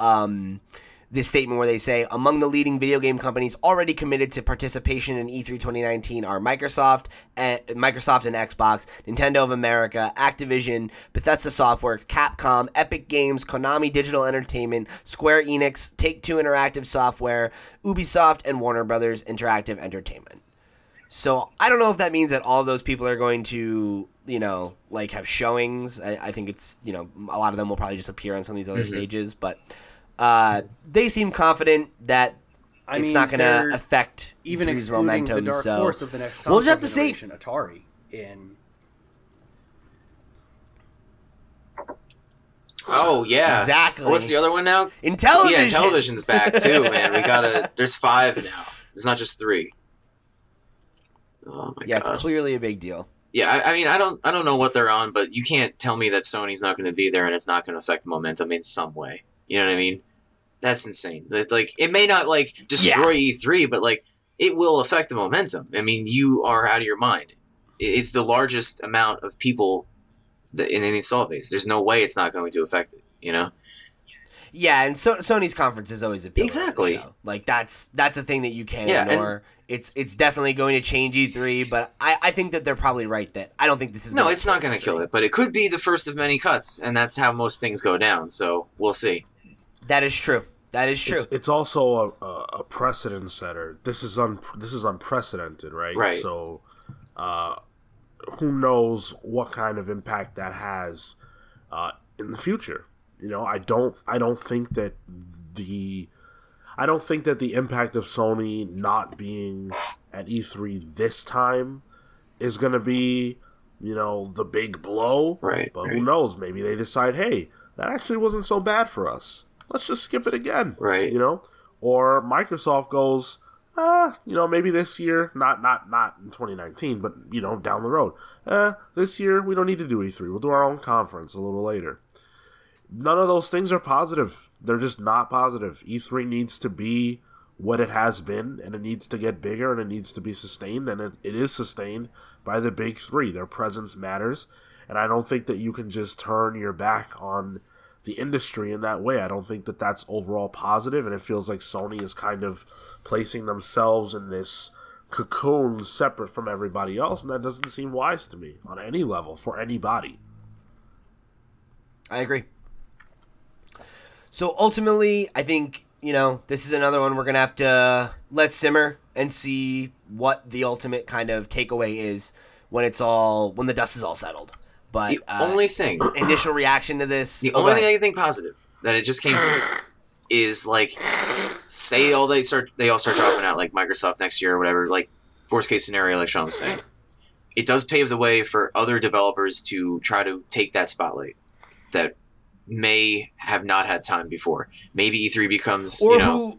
this statement where they say, among the leading video game companies already committed to participation in E3 2019 are Microsoft and Xbox, Nintendo of America, Activision, Bethesda Softworks, Capcom, Epic Games, Konami Digital Entertainment, Square Enix, Take-Two Interactive Software, Ubisoft, and Warner Brothers Interactive Entertainment. So I don't know if that means that all those people are going to, you know, like have showings. I think it's, you know, a lot of them will probably just appear on some of these other stages, but they seem confident that it's not going to affect even E3's momentum. The dark horse of the next console we'll just have to see. Atari in. Oh yeah, exactly. What's the other one now? Intellivision. Yeah, Intellivision's back too, man. We gotta. There's 5 now. It's not just 3. Oh my god. Yeah, it's clearly a big deal. Yeah, I mean, I don't know what they're on, but you can't tell me that Sony's not going to be there and it's not going to affect momentum in some way. You know what I mean? That's insane. Like, it may not, like, destroy E3, but, like, it will affect the momentum. I mean, you are out of your mind. It's the largest amount of people in any install base. There's no way it's not going to affect it, you know? Yeah, and Sony's conference is always a big exactly. Show. Like, that's a thing that you can't ignore. It's definitely going to change E3, but I think that they're probably right that I don't think this is... No, it's not going to kill it, but it could be the first of many cuts, and that's how most things go down, so we'll see. That is true. It's also a precedent setter. This is unprecedented, right? Right. So who knows what kind of impact that has in the future. You know, I don't think that the impact of Sony not being at E3 this time is going to be, you know, the big blow. Right. But who knows? Maybe they decide, hey, that actually wasn't so bad for us. Let's just skip it again. Right. You know? Or Microsoft goes, you know, maybe this year, not in 2019, but, you know, down the road. This year, we don't need to do E3. We'll do our own conference a little later. None of those things are positive. They're just not positive. E3 needs to be what it has been, and it needs to get bigger, and it needs to be sustained, and it is sustained by the big three. Their presence matters, and I don't think that you can just turn your back on the industry in that way. I don't think that that's overall positive, and it feels like Sony is kind of placing themselves in this cocoon separate from everybody else, and that doesn't seem wise to me on any level for anybody. I agree. So ultimately, I think, you know, this is another one we're going to have to let simmer and see what the ultimate kind of takeaway is when the dust is all settled. But the only thing, initial reaction to this, the only thing I can think positive that it just came to is like, say they all start dropping out, like Microsoft next year or whatever, like worst case scenario, like Sean was saying, it does pave the way for other developers to try to take that spotlight that may have not had time before. Maybe E3 becomes, or you know...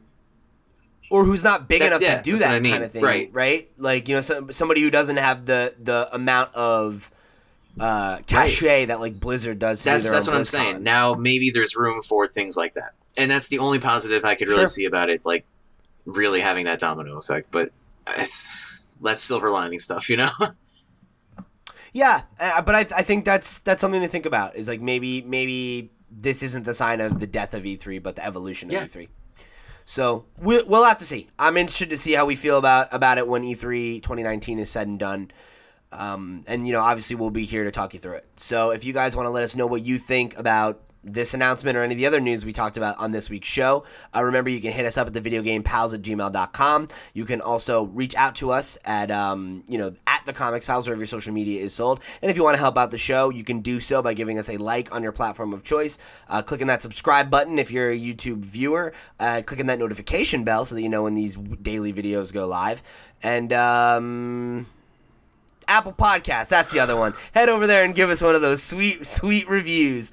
who's not big enough to do that kind of thing, right? Like, you know, somebody who doesn't have the amount of cachet that, like, Blizzard does. That's what I'm saying. Now, maybe there's room for things like that. And that's the only positive I could really see about it, like, really having that domino effect. But that's silver lining stuff, you know? Yeah, but I think that's something to think about. Is like maybe this isn't the sign of the death of E3, but the evolution of E3. So we'll have to see. I'm interested to see how we feel about it when E3 2019 is said and done. And you know, obviously, we'll be here to talk you through it. So if you guys want to let us know what you think about this announcement or any of the other news we talked about on this week's show, remember you can hit us up at thevideogamepals@gmail.com. You can also reach out to us at at thecomics pals wherever your social media is sold. And if you want to help out the show, you can do so by giving us a like on your platform of choice, clicking that subscribe button if you're a YouTube viewer, clicking that notification bell so that you know when these daily videos go live, and Apple Podcasts, that's the other one. Head over there and give us one of those sweet, sweet reviews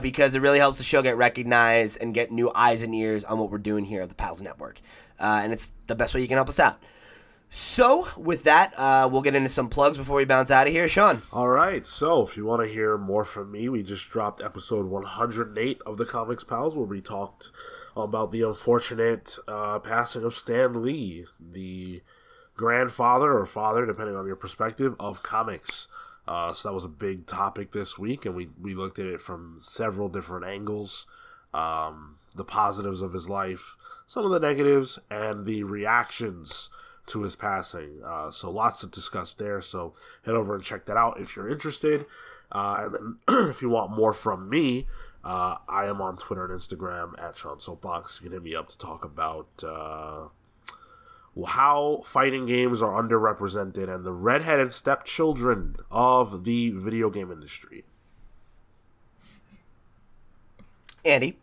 because it really helps the show get recognized and get new eyes and ears on what we're doing here at the Pals Network. And it's the best way you can help us out. So with that, we'll get into some plugs before we bounce out of here. Sean. All right. So if you want to hear more from me, we just dropped episode 108 of the Comics Pals where we talked about the unfortunate passing of Stan Lee, the grandfather or father, depending on your perspective, of comics. So that was a big topic this week, and we looked at it from several different angles. the positives of his life, some of the negatives, and the reactions to his passing. So lots to discuss there. So head over and check that out if you're interested. And then if you want more from me, I am on Twitter and Instagram at Sean Soapbox. You can hit me up to talk about how fighting games are underrepresented and the redheaded stepchildren of the video game industry. Andy.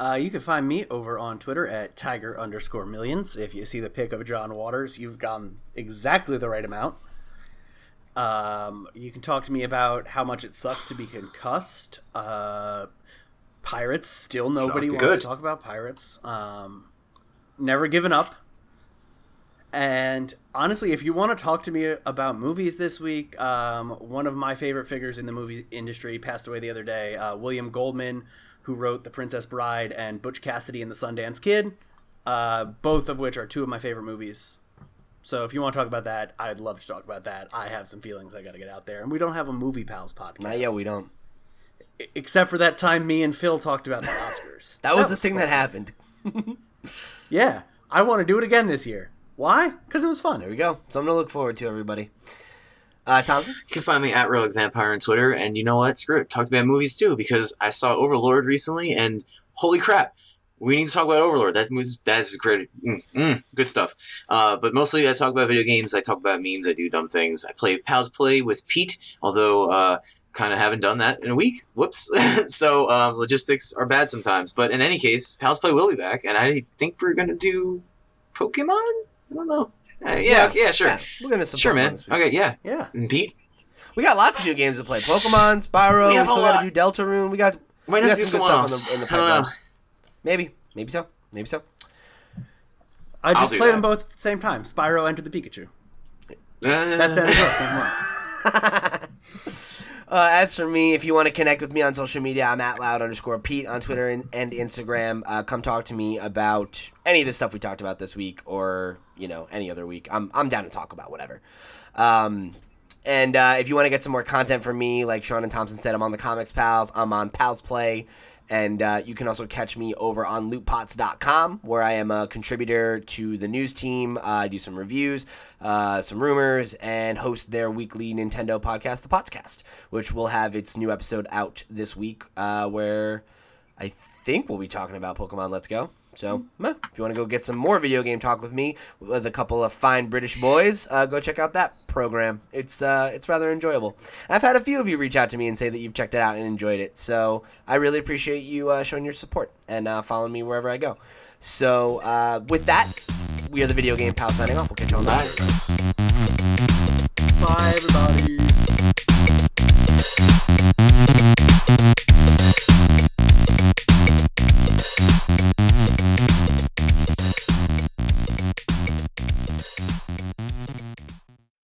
You can find me over on Twitter at Tiger_Millions. If you see the pic of John Waters, you've gotten exactly the right amount. You can talk to me about how much it sucks to be concussed. Pirates. Still nobody wants to talk about Pirates. Never given up. And honestly, if you want to talk to me about movies this week, one of my favorite figures in the movie industry passed away the other day, William Goldman, who wrote The Princess Bride and Butch Cassidy and the Sundance Kid, both of which are two of my favorite movies. So if you want to talk about that, I'd love to talk about that. I have some feelings I got to get out there. And we don't have a Movie Pals podcast. Not yet, we don't. Except for that time me and Phil talked about the Oscars. that was the thing that happened. Yeah, I want to do it again this year. Why? Because it was fun. There we go. Something to look forward to, everybody. Thompson? You can find me at Relic Vampire on Twitter, and you know what? Screw it. Talk about movies, too, because I saw Overlord recently, and holy crap, we need to talk about Overlord. That's great. Good stuff. But mostly I talk about video games, I talk about memes, I do dumb things. I play Pals Play with Pete, although kind of haven't done that in a week. Whoops. So logistics are bad sometimes. But in any case, Pals Play will be back, and I think we're going to do Pokemon? I don't know. Yeah, sure. Yeah, we're gonna support. Sure, man. This week. Okay, yeah. And Pete, we got lots of new games to play. Pokemon, Spyro. We still got to do Deltarune. We might have to do some stuff in the pipeline. Maybe so. I just play them both at the same time. Spyro Enter the Pikachu. That's it. As for me, if you want to connect with me on social media, I'm at loud_Pete on Twitter and Instagram. Come talk to me about any of the stuff we talked about this week or, any other week. I'm down to talk about whatever. And if you want to get some more content from me, like Sean and Thompson said, I'm on the Comics Pals. I'm on Pals Play. And you can also catch me over on lootpots.com, where I am a contributor to the news team. I do some reviews, some rumors, and host their weekly Nintendo podcast, The Potscast, which will have its new episode out this week, where I think we'll be talking about Pokemon Let's Go. So if you want to go get some more video game talk with me with a couple of fine British boys, go check out that program. It's rather enjoyable. I've had a few of you reach out to me and say that you've checked it out and enjoyed it. So I really appreciate you showing your support and following me wherever I go. So with that, we are the Video Game Pals signing off. We'll catch you on the next